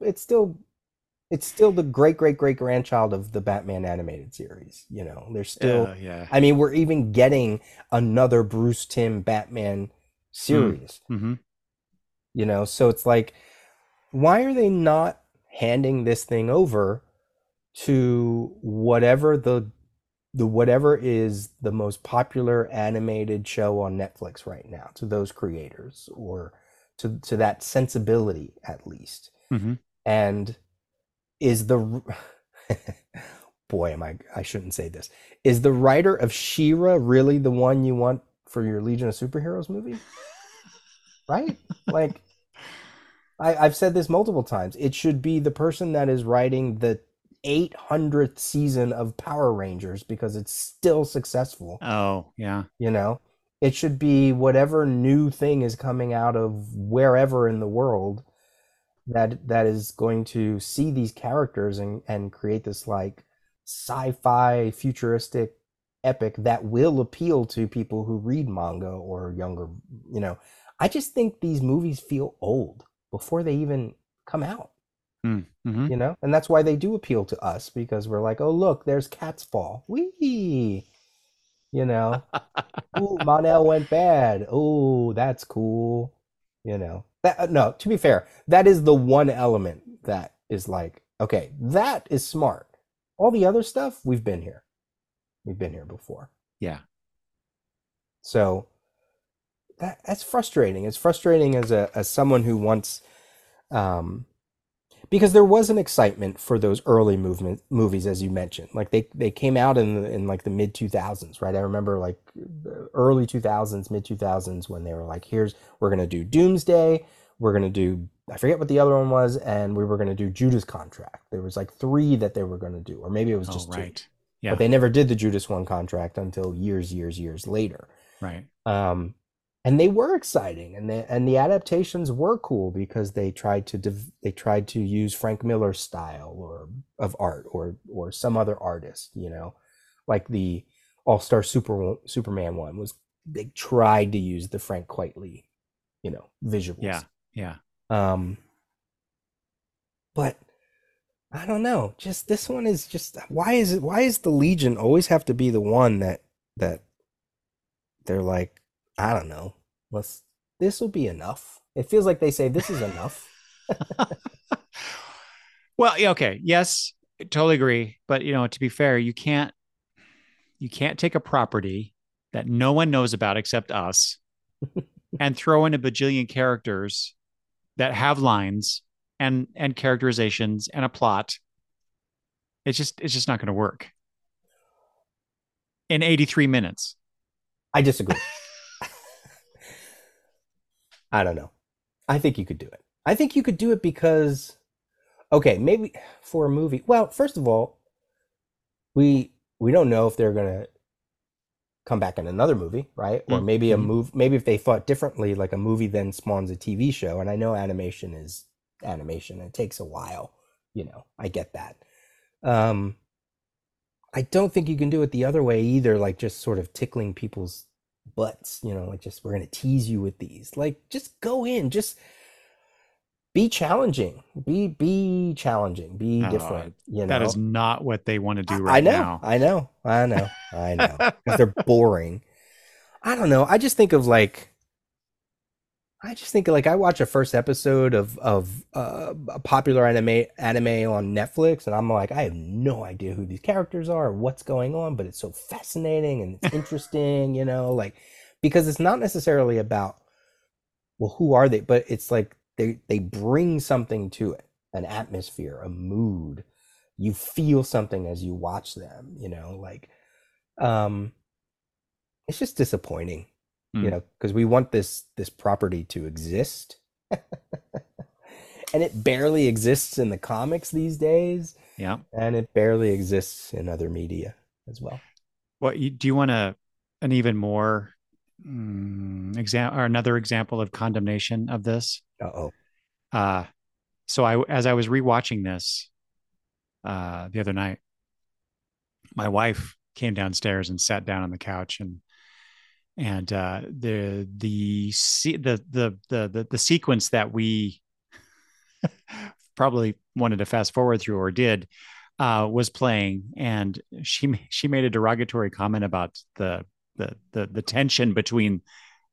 the great grandchild of the Batman animated series. You know, there's still, yeah. I mean, we're even getting another Bruce Timm Batman series, mm-hmm. you know? So it's like, why are they not handing this thing over to whatever whatever is the most popular animated show on Netflix right now, to those creators, or to that sensibility at least, mm-hmm. and is the boy am I shouldn't say this, is the writer of She-Ra really the one you want for your Legion of Superheroes movie? Right? Like I've said this multiple times, it should be the person that is writing the 800th season of Power Rangers because it's still successful. Oh, yeah. You know, it should be whatever new thing is coming out of wherever in the world that is going to see these characters and create this like sci-fi futuristic epic that will appeal to people who read manga or younger, you know. I just think these movies feel old before they even come out. Mm-hmm. You know, and that's why they do appeal to us, because we're like, oh look, there's Cat's Paw, wee, you know. Ooh, Mon-El went bad, oh that's cool, you know. That, no, to be fair, that is the one element that is like, okay, that is smart. All the other stuff, we've been here before. Yeah. So that's frustrating. It's frustrating as someone who wants, because there was an excitement for those early movies, as you mentioned. Like they came out in like the mid 2000s, right? I remember like early 2000s, mid 2000s, when they were like, we're gonna do Doomsday, we're gonna do, I forget what the other one was, and we were gonna do Judas Contract. There was like three that they were gonna do, or maybe it was just two. Yeah. But they never did the Judas One Contract until years later. Right. And they were exciting, and the adaptations were cool because they tried to use Frank Miller's style of art or some other artist, you know, like the All-Star Superman one was, they tried to use the Frank Quitely, you know, visuals. Yeah. But I don't know, just this one is just, why is the Legion always have to be the one that they're like, I don't know. This will be enough. It feels like they say this is enough. Well, okay. Yes, I totally agree. But you know, to be fair, you can't take a property that no one knows about except us and throw in a bajillion characters that have lines and characterizations and a plot. It's just not going to work in 83 minutes. I disagree. I don't know. I think you could do it. I think you could do it because, okay, maybe for a movie. Well, first of all, we don't know if they're going to come back in another movie, right? Or maybe a move, maybe if they thought differently, like a movie then spawns a TV show. And I know animation is animation. It takes a while, you know, I get that. I don't think you can do it the other way either, like just sort of tickling people's butts, you know, like just, we're going to tease you with these, like, just go in, just be challenging, be challenging, be different. You know? That is not what they want to do right now. I know. Because they're boring. I don't know. I just think of like, I watch a first episode of a popular anime on Netflix, and I'm like, I have no idea who these characters are or what's going on, but it's so fascinating and it's interesting, you know, like, because it's not necessarily about, well, who are they? But it's like they bring something to it, an atmosphere, a mood. You feel something as you watch them, you know, like, it's just disappointing. You know, because we want this property to exist and it barely exists in the comics these days. Yeah. And it barely exists in other media as well. Well, do you want an even more example or another example of condemnation of this? Uh-oh. So as I was rewatching this the other night, my wife came downstairs and sat down on the couch and the sequence that we probably wanted to fast forward through or did was playing, and she made a derogatory comment about the tension between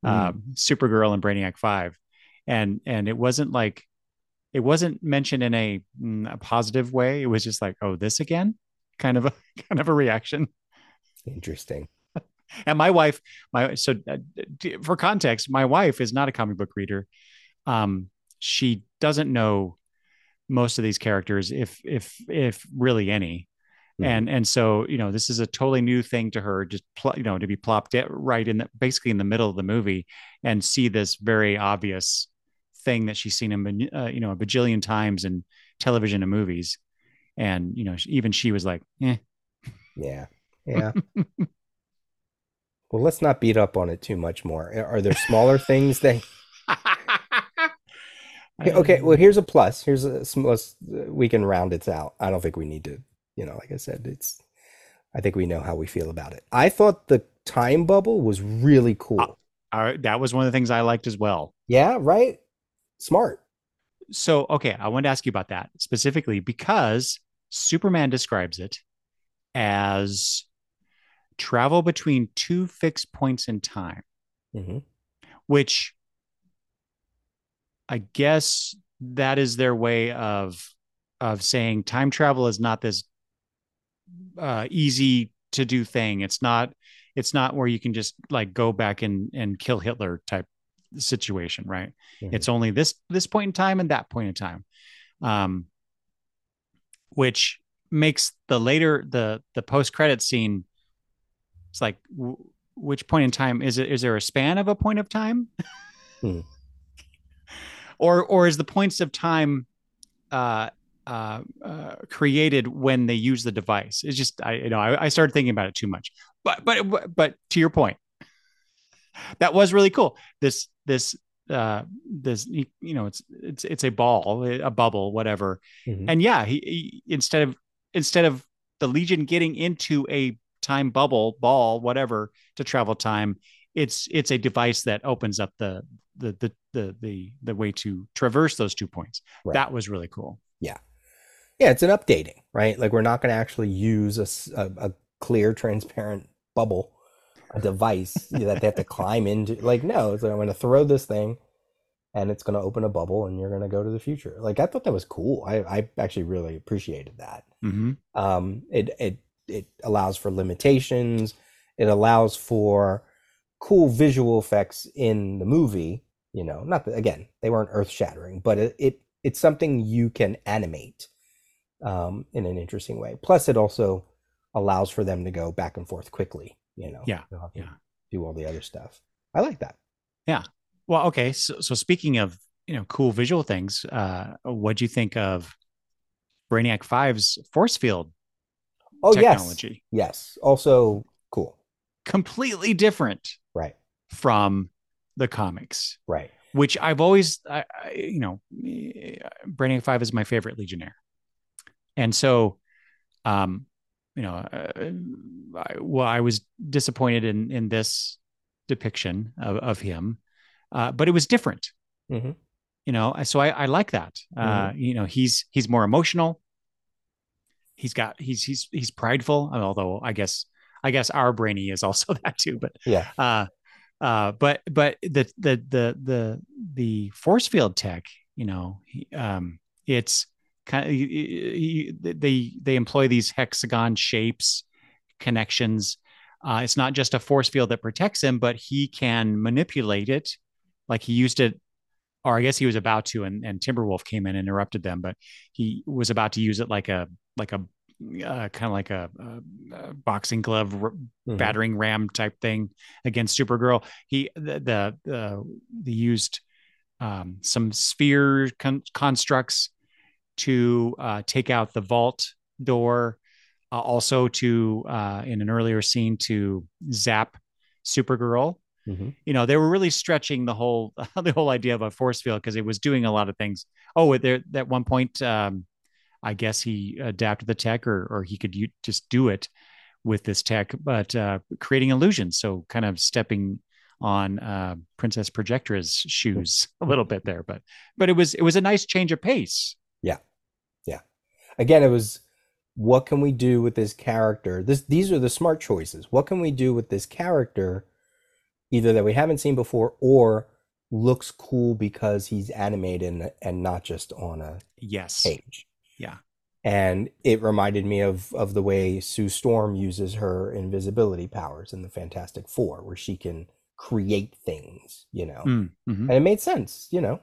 Supergirl and Brainiac 5, and it wasn't like, it wasn't mentioned in a positive way. It was just like, oh, this again, kind of a reaction. Interesting. And for context, my wife is not a comic book reader. She doesn't know most of these characters, if really any. Mm-hmm. And so, you know, this is a totally new thing to her, just, you know, to be plopped right in basically in the middle of the movie and see this very obvious thing that she's seen him, you know, a bajillion times in television and movies. And, you know, even she was like, eh. Yeah. Yeah. Well, let's not beat up on it too much more. Are there smaller things that? Okay. Well, here's a plus. We can round it out. I don't think we need to, you know, like I said, I think we know how we feel about it. I thought the time bubble was really cool. That was one of the things I liked as well. Yeah. Right. Smart. So, okay. I wanted to ask you about that specifically because Superman describes it as travel between two fixed points in time, which I guess that is their way of saying time travel is not this easy to do thing. It's not where you can just like go back and kill Hitler type situation, right? Mm-hmm. It's only this point in time and that point in time, which makes the post credit scene. It's like, which point in time is it? Is there a span of a point of time? Or is the points of time created when they use the device? It's just, I started thinking about it too much, but to your point, that was really cool. This, you know, it's a ball, a bubble, whatever. Mm-hmm. And yeah, he instead of the Legion getting into a time bubble, ball, whatever, to travel time, it's a device that opens up the way to traverse those 2 points. Right. That was really cool. Yeah, it's an updating, right? Like, we're not going to actually use a clear, transparent bubble, a device that they have to climb into. Like, no, it's like, I'm going to throw this thing and it's going to open a bubble and you're going to go to the future. Like, I thought that was cool. I actually really appreciated that. Mm-hmm. It allows for limitations. It allows for cool visual effects in the movie. You know, not that, again, they weren't earth shattering, but it's something you can animate in an interesting way. Plus, it also allows for them to go back and forth quickly. You know, do all the other stuff. I like that. Yeah. Well, okay. So speaking of, you know, cool visual things, what do you think of Brainiac 5's force field? Oh, technology. Yes. Also cool. completely different from the comics. Right. Which I've always, you know, Brainiac 5 is my favorite Legionnaire. And so, you know, I was disappointed in this depiction of him, but it was different, you know, so I like that, you know, he's more emotional. He's prideful. Although I guess our Brainy is also that too, but yeah. But the force field tech, you know, it's kind of, they employ these hexagon shapes, connections. It's not just a force field that protects him, but he can manipulate it. Like he used it, or I guess he was about to, and Timberwolf came in and interrupted them, but he was about to use it like a boxing glove, battering ram type thing against Supergirl. They used some sphere constructs to take out the vault door, also to in an earlier scene to zap Supergirl. You know, they were really stretching the whole idea of a force field because it was doing a lot of things. Oh, there at one point. I guess he adapted the tech, or he could just do it with this tech, but creating illusions. So kind of stepping on Princess Projectra's shoes a little bit there, but it was a nice change of pace. Yeah. Yeah. Again, it was, what can we do with this character? These are the smart choices. What can we do with this character, either that we haven't seen before or looks cool because he's animated and not just on a page? Yeah. And it reminded me of the way Sue Storm uses her invisibility powers in the Fantastic Four, where she can create things, you know, and it made sense. You know,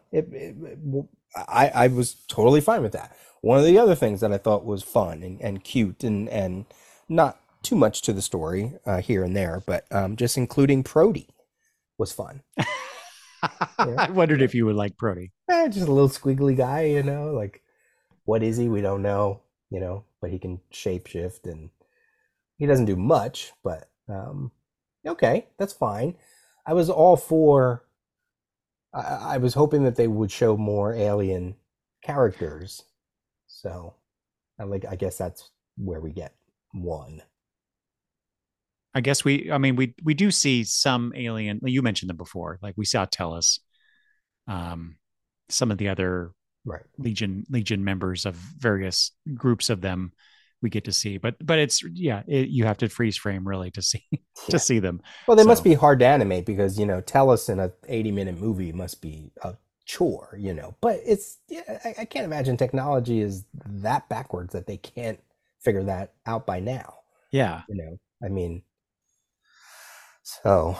I was totally fine with that. One of the other things that I thought was fun and cute and not too much to the story here and there, but just including Prody was fun. Yeah. I wondered if you would like Prody. Just a little squiggly guy, you know, like, what is he? We don't know, you know, but he can shapeshift and he doesn't do much, but okay, that's fine. I was all for, I was hoping that they would show more alien characters. So I guess that's where we get one. I guess we do see some alien, you mentioned them before, like we saw Tellus, some of the other, right, Legion members of various groups of them we get to see, but it's you have to freeze frame really to see to see them. Well, they must be hard to animate because, you know, Tellus in a 80-minute movie must be a chore, you know. But it's I can't imagine technology is that backwards that they can't figure that out by now. Yeah, you know, I mean, so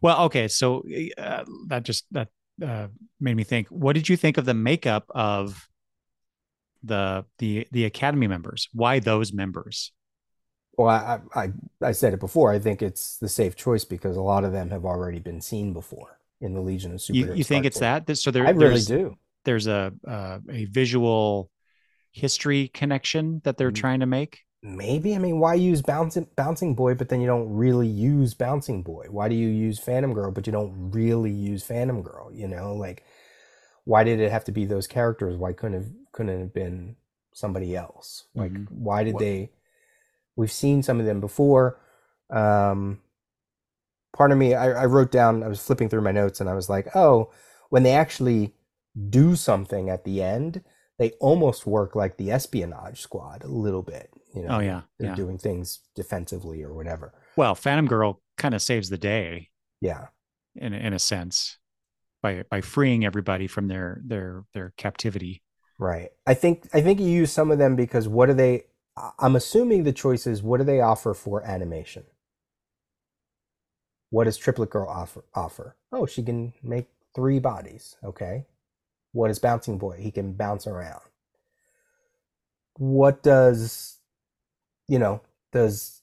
well, okay, so that made me think, what did you think of the makeup of the Academy members? Why those members? Well, I said it before. I think it's the safe choice because a lot of them have already been seen before in the Legion of Superheroes. You think it's that? So there, I really do. There's a visual history connection that they're trying to make. Maybe. I mean, why use Bouncing Boy, but then you don't really use Bouncing Boy? Why do you use Phantom Girl, but you don't really use Phantom Girl? You know, like, why did it have to be those characters? Why couldn't have been somebody else? Like, why did they? We've seen some of them before. Part of me, I wrote down, I was flipping through my notes, and I was like, oh, when they actually do something at the end, they almost work like the Espionage Squad a little bit. You know, they're doing things defensively or whatever. Well, Phantom Girl kind of saves the day, in a sense, by freeing everybody from their captivity. Right. I think you use some of them because what are they? I'm assuming the choice is, what do they offer for animation? What does Triplet Girl offer? Oh, she can make 3 bodies. Okay. What is Bouncing Boy? He can bounce around. What does? You know, is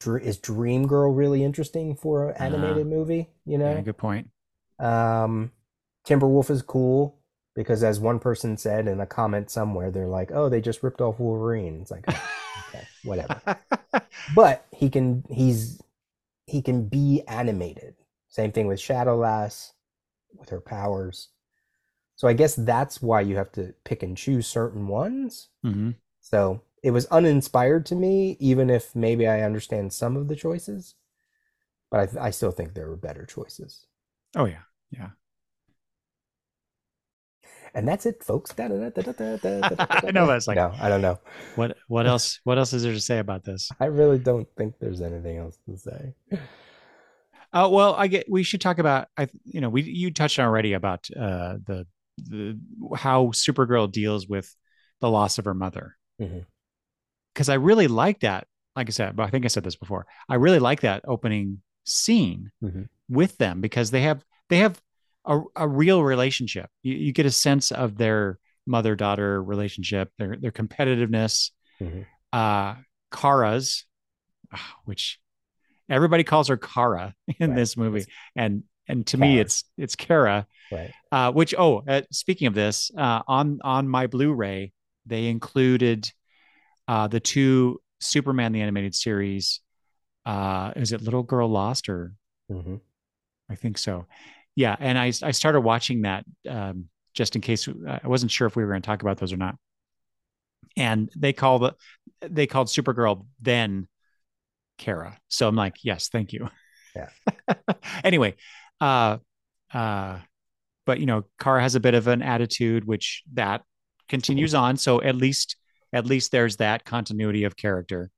Dream Girl really interesting for an animated movie? You know, yeah, good point. Timberwolf is cool because, as one person said in a comment somewhere, they're like, "Oh, they just ripped off Wolverine." It's like, okay, whatever. But he can be animated. Same thing with Shadowlass, with her powers. So I guess that's why you have to pick and choose certain ones. Mm-hmm. So it was uninspired to me, even if maybe I understand some of the choices. But I still think there were better choices. Oh, yeah. Yeah. And that's it, folks. I know, that's like, no, I don't know. What else is there to say about this? I really don't think there's anything else to say. Well, we should talk about, you touched already about how Supergirl deals with the loss of her mother. Mm-hmm. Cause I really like that. Like I said, but I think I said this before. I really like that opening scene mm-hmm. with them because they have a real relationship. You get a sense of their mother-daughter relationship, their competitiveness, mm-hmm. Kara's, which everybody calls her Kara in right. this movie. And to Kara. Me, it's Kara, right. Speaking of this, on my Blu-ray, they included the two Superman, the animated series. Is it Little Girl Lost or mm-hmm. I think so. Yeah. And I started watching that just in case I wasn't sure if we were going to talk about those or not. And they called Supergirl then Kara. So I'm like, yes, thank you. Yeah. Anyway. But Kara has a bit of an attitude, which that continues on. So at least there's that continuity of character,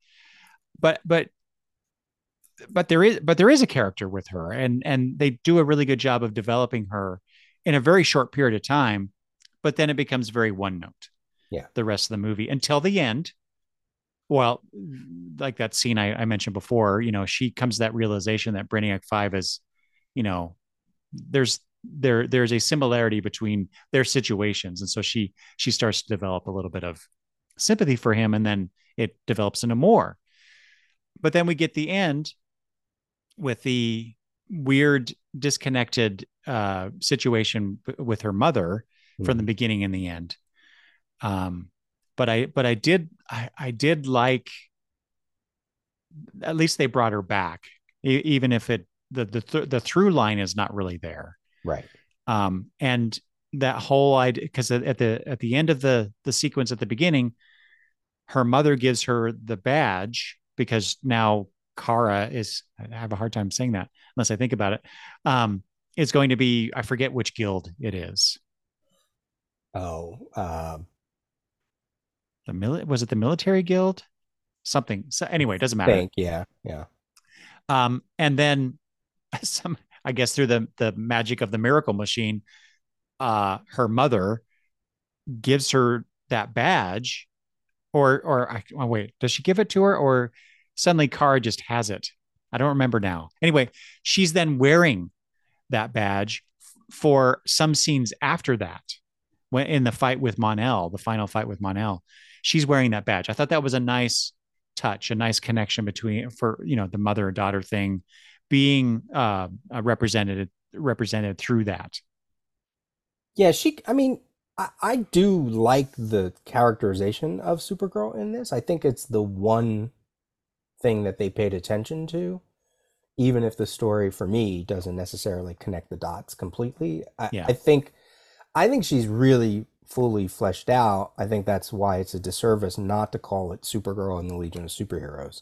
but there is a character with her, and they do a really good job of developing her in a very short period of time, but then it becomes very one note. Yeah. The rest of the movie until the end. Well, like that scene I mentioned before, she comes to that realization that Brainiac 5 is, there's a similarity between their situations. And so she starts to develop a little bit of sympathy for him, and then it develops into more. But then we get the end with the weird disconnected situation with her mother mm-hmm. from the beginning and the end. But I did like, at least they brought her back, even if the through line is not really there. Right. And that whole idea, because at the end of the sequence at the beginning, her mother gives her the badge because now Kara is, I have a hard time saying that unless I think about it. It's going to be, I forget which guild it is. Oh, was it the military guild? Something. So anyway, it doesn't matter. Yeah. And then I guess through the magic of the miracle machine, her mother gives her that badge, does she give it to her, or suddenly Kara just has it? I don't remember now. Anyway, she's then wearing that badge for some scenes after that. When in the fight with Mon-El, the final fight with Mon-El, she's wearing that badge. I thought that was a nice touch, a nice connection between the mother and daughter thing being represented through that. Yeah, I do like the characterization of Supergirl in this. I think it's the one thing that they paid attention to, even if the story for me doesn't necessarily connect the dots completely. I think she's really fully fleshed out. I think that's why it's a disservice not to call it Supergirl and the Legion of Superheroes.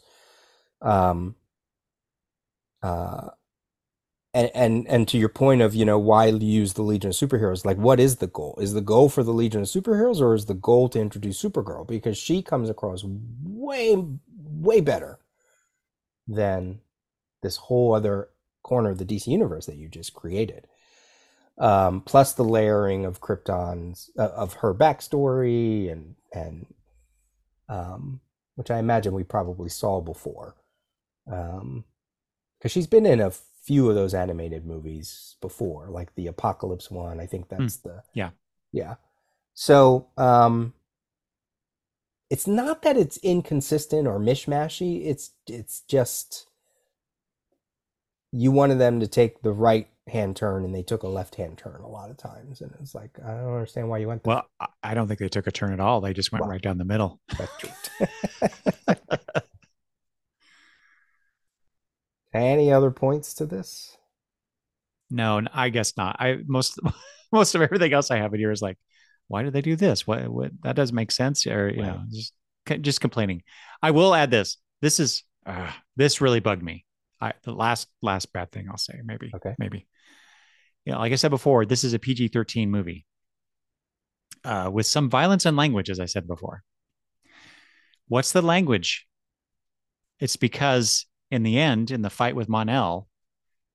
And to your point of, why use the Legion of Superheroes? Like, what is the goal? Is the goal for the Legion of Superheroes, or is the goal to introduce Supergirl? Because she comes across way, way better than this whole other corner of the DC universe that you just created. Plus the layering of Krypton's, of her backstory and which I imagine we probably saw before. 'Cause she's been in a few of those animated movies before, like the Apocalypse one. I think that's yeah. So it's not that it's inconsistent or mishmashy. It's just you wanted them to take the right hand turn and they took a left hand turn a lot of times, and it's like, I don't understand why you went there. Well, I don't think they took a turn at all. They just went right down the middle. Any other points to this? No, I guess not. Most of everything else I have in here is like, why did they do this? What that doesn't make sense, or you know, just complaining. I will add this. This is this really bugged me. The last bad thing I'll say, maybe. Yeah, like I said before, this is a PG-13 movie with some violence and language, as I said before. What's the language? It's because in the end, in the fight with Mon-El,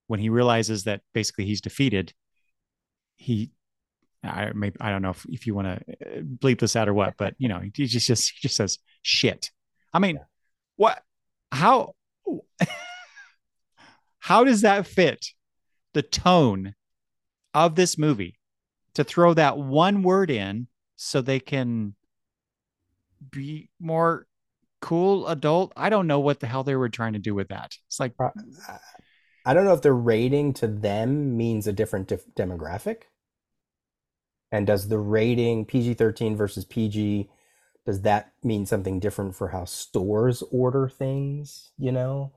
when he realizes that basically he's defeated, I don't know if you want to bleep this out or what, but you know, he just says shit. I mean, what? How? How does that fit the tone of this movie to throw that one word in so they can be more cool adult? I don't know what the hell they were trying to do with that. It's like, I don't know if the rating to them means a different demographic. And does the rating PG-13 versus PG, does that mean something different for how stores order things, you know?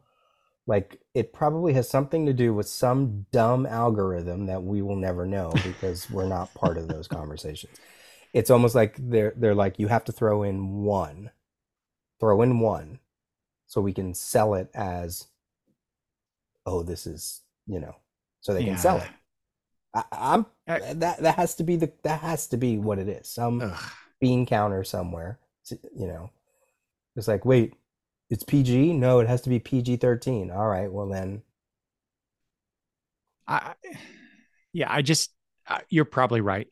Like, it probably has something to do with some dumb algorithm that we will never know because we're not part of those conversations. It's almost like they're like, you have to throw in one so we can sell it as, oh, this is, you know, so they can sell it. That has to be what it is. Some bean counter somewhere, you know, it's like, wait, it's PG? No, it has to be PG-13. All right, well then. You're probably right.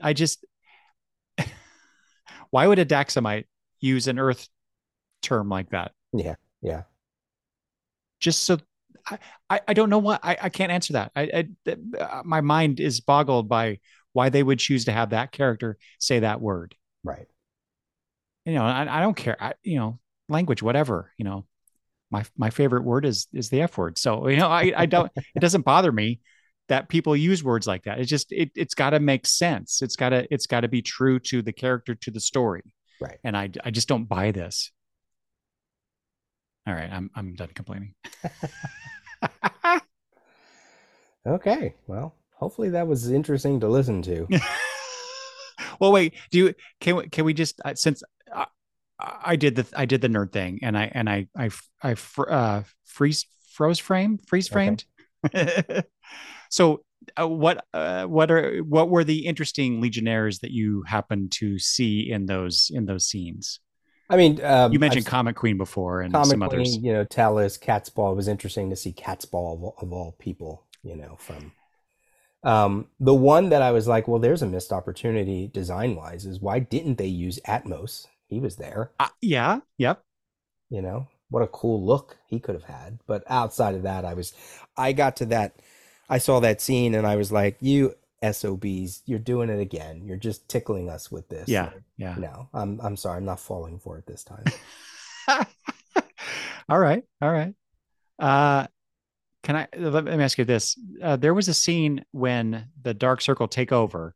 Why would a Daxamite use an Earth term like that? Yeah, yeah. Just so, I don't know what, I can't answer that. My mind is boggled by why they would choose to have that character say that word. Right. You know, I don't care. You know, language, whatever, you know, my favorite word is the F word. So, you know, it doesn't bother me that people use words like that. It's just, it's gotta make sense. It's gotta be true to the character, to the story. Right. And I just don't buy this. All right. I'm done complaining. Okay. Well, hopefully that was interesting to listen to. Well, wait, can we just, since I did the nerd thing, and I freeze framed. Okay. So what were the interesting Legionnaires that you happened to see in those scenes? I mean, you mentioned Comet Queen before, and Comet some Queen, others. You know, Talus, Catspaw. It was interesting to see Catspaw of all people. You know, from the one that I was like, well, there's a missed opportunity design wise. Is why didn't they use Atmos? He was there. Yeah. Yep. You know, what a cool look he could have had. But outside of that, I saw that scene and I was like, you SOBs, you're doing it again. You're just tickling us with this. Yeah. Like, yeah. No, I'm sorry. I'm not falling for it this time. All right. Let me ask you this. There was a scene when the Dark Circle take over.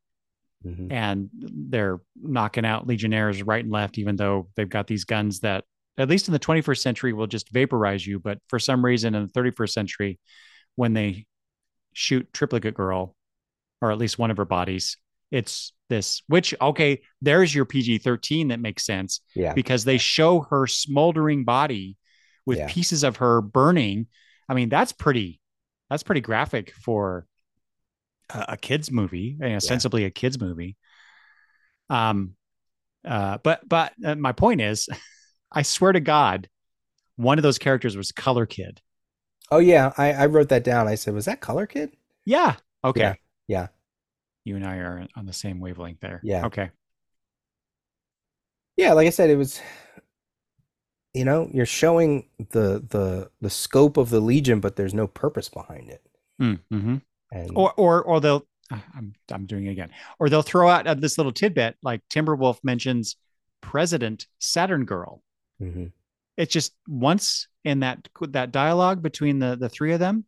Mm-hmm. And they're knocking out Legionnaires right and left, even though they've got these guns that, at least in the 21st century, will just vaporize you. But for some reason, in the 31st century, when they shoot Triplicate Girl, or at least one of her bodies, it's this, which, okay, there's your PG-13 that makes sense. Yeah. Because they show her smoldering body with pieces of her burning. I mean, that's pretty graphic for a kid's movie, ostensibly a kid's movie. But my point is, I swear to God, one of those characters was Color Kid. Oh yeah. I wrote that down. I said, was that Color Kid? Yeah. Okay. Yeah. You and I are on the same wavelength there. Yeah. Okay. Yeah. Like I said, it was, you know, you're showing the scope of the Legion, but there's no purpose behind it. Mm-hmm. Or they'll, I'm doing it again, or they'll throw out this little tidbit, like Timberwolf mentions President Saturn Girl. Mm-hmm. It's just once in that dialogue between the three of them,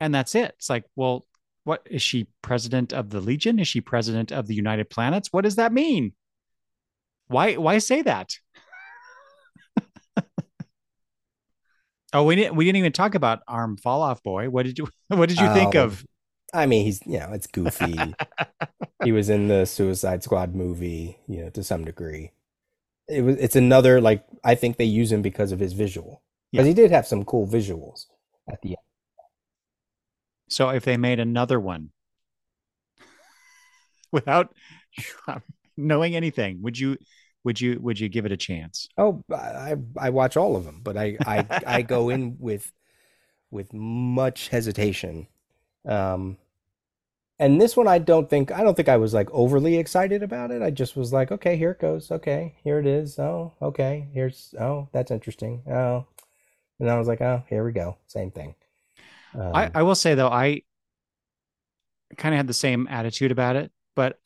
and that's it. It's like, well, What is she, president of the Legion? Is she president of the United Planets? What does that mean? Why say that? Oh, we didn't even talk about Arm Falloff Boy. What did you think of? I mean, he's, you know, it's goofy. He was in the Suicide Squad movie, you know, to some degree. It's another, like, I think they use him because of his visual. Because he did have some cool visuals at the end. So if they made another one without knowing anything, would you give it a chance? Oh, I watch all of them, but I go in with much hesitation. And this one, I don't think I was like overly excited about it. I just was like, okay, here it goes. Okay, here it is. Oh, okay. Oh, that's interesting. Oh, and I was like, oh, here we go. Same thing. I will say, though, I kind of had the same attitude about it, but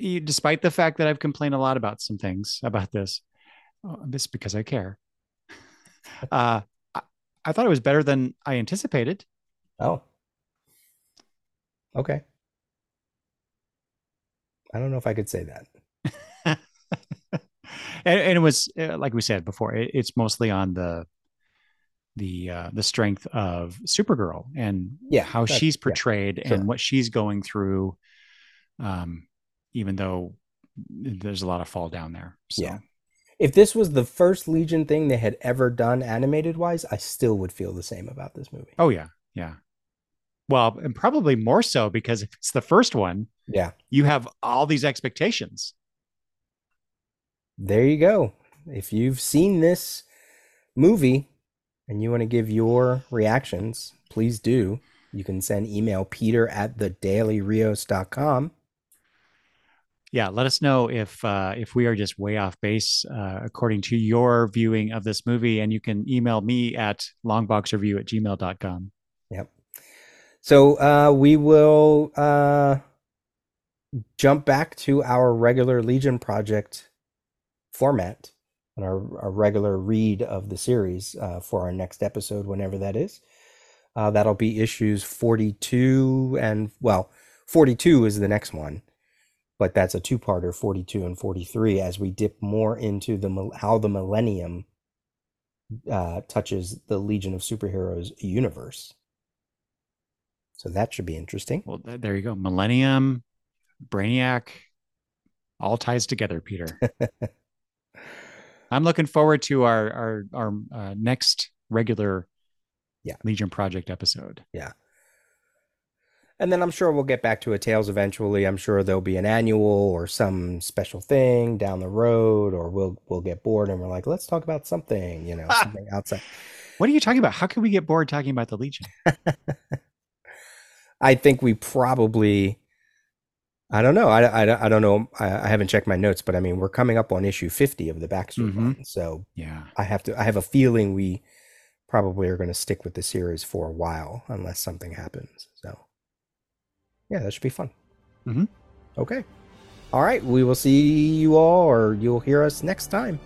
despite the fact that I've complained a lot about some things about this because I care, I thought it was better than I anticipated. Oh, okay. I don't know if I could say that. and it was, like we said before, it's mostly on the strength of Supergirl and how she's portrayed and what she's going through, even though there's a lot of fall down there. So. Yeah. If this was the first Legion thing they had ever done animated wise, I still would feel the same about this movie. Oh yeah. Yeah. Well, and probably more so because if it's the first one, you have all these expectations. There you go. If you've seen this movie and you want to give your reactions, please do. You can send email peter@thedailyriost.com. Yeah, let us know if we are just way off base according to your viewing of this movie, and you can email me at longboxreview@gmail.com. Yep. So we will jump back to our regular Legion Project format and our regular read of the series for our next episode, whenever that is. That'll be issues 42 and, well, 42 is the next one, but that's a two-parter, 42 and 43, as we dip more into how the Millennium touches the Legion of Superheroes universe. So that should be interesting. Well, there you go. Millennium, Brainiac, all ties together, Peter. I'm looking forward to our next regular Legion Project episode. Yeah. And then I'm sure we'll get back to a Tales eventually. I'm sure there'll be an annual or some special thing down the road, or we'll get bored and we're like, let's talk about something, you know, something outside. What are you talking about? How can we get bored talking about the Legion? I think we probably, I don't know. I don't know. I haven't checked my notes, but I mean, we're coming up on issue 50 of the Baxter run. So yeah, I have a feeling we probably are going to stick with the series for a while unless something happens. So. Yeah, that should be fun. Mm-hmm. Okay. All right. We will see you all, or you'll hear us next time.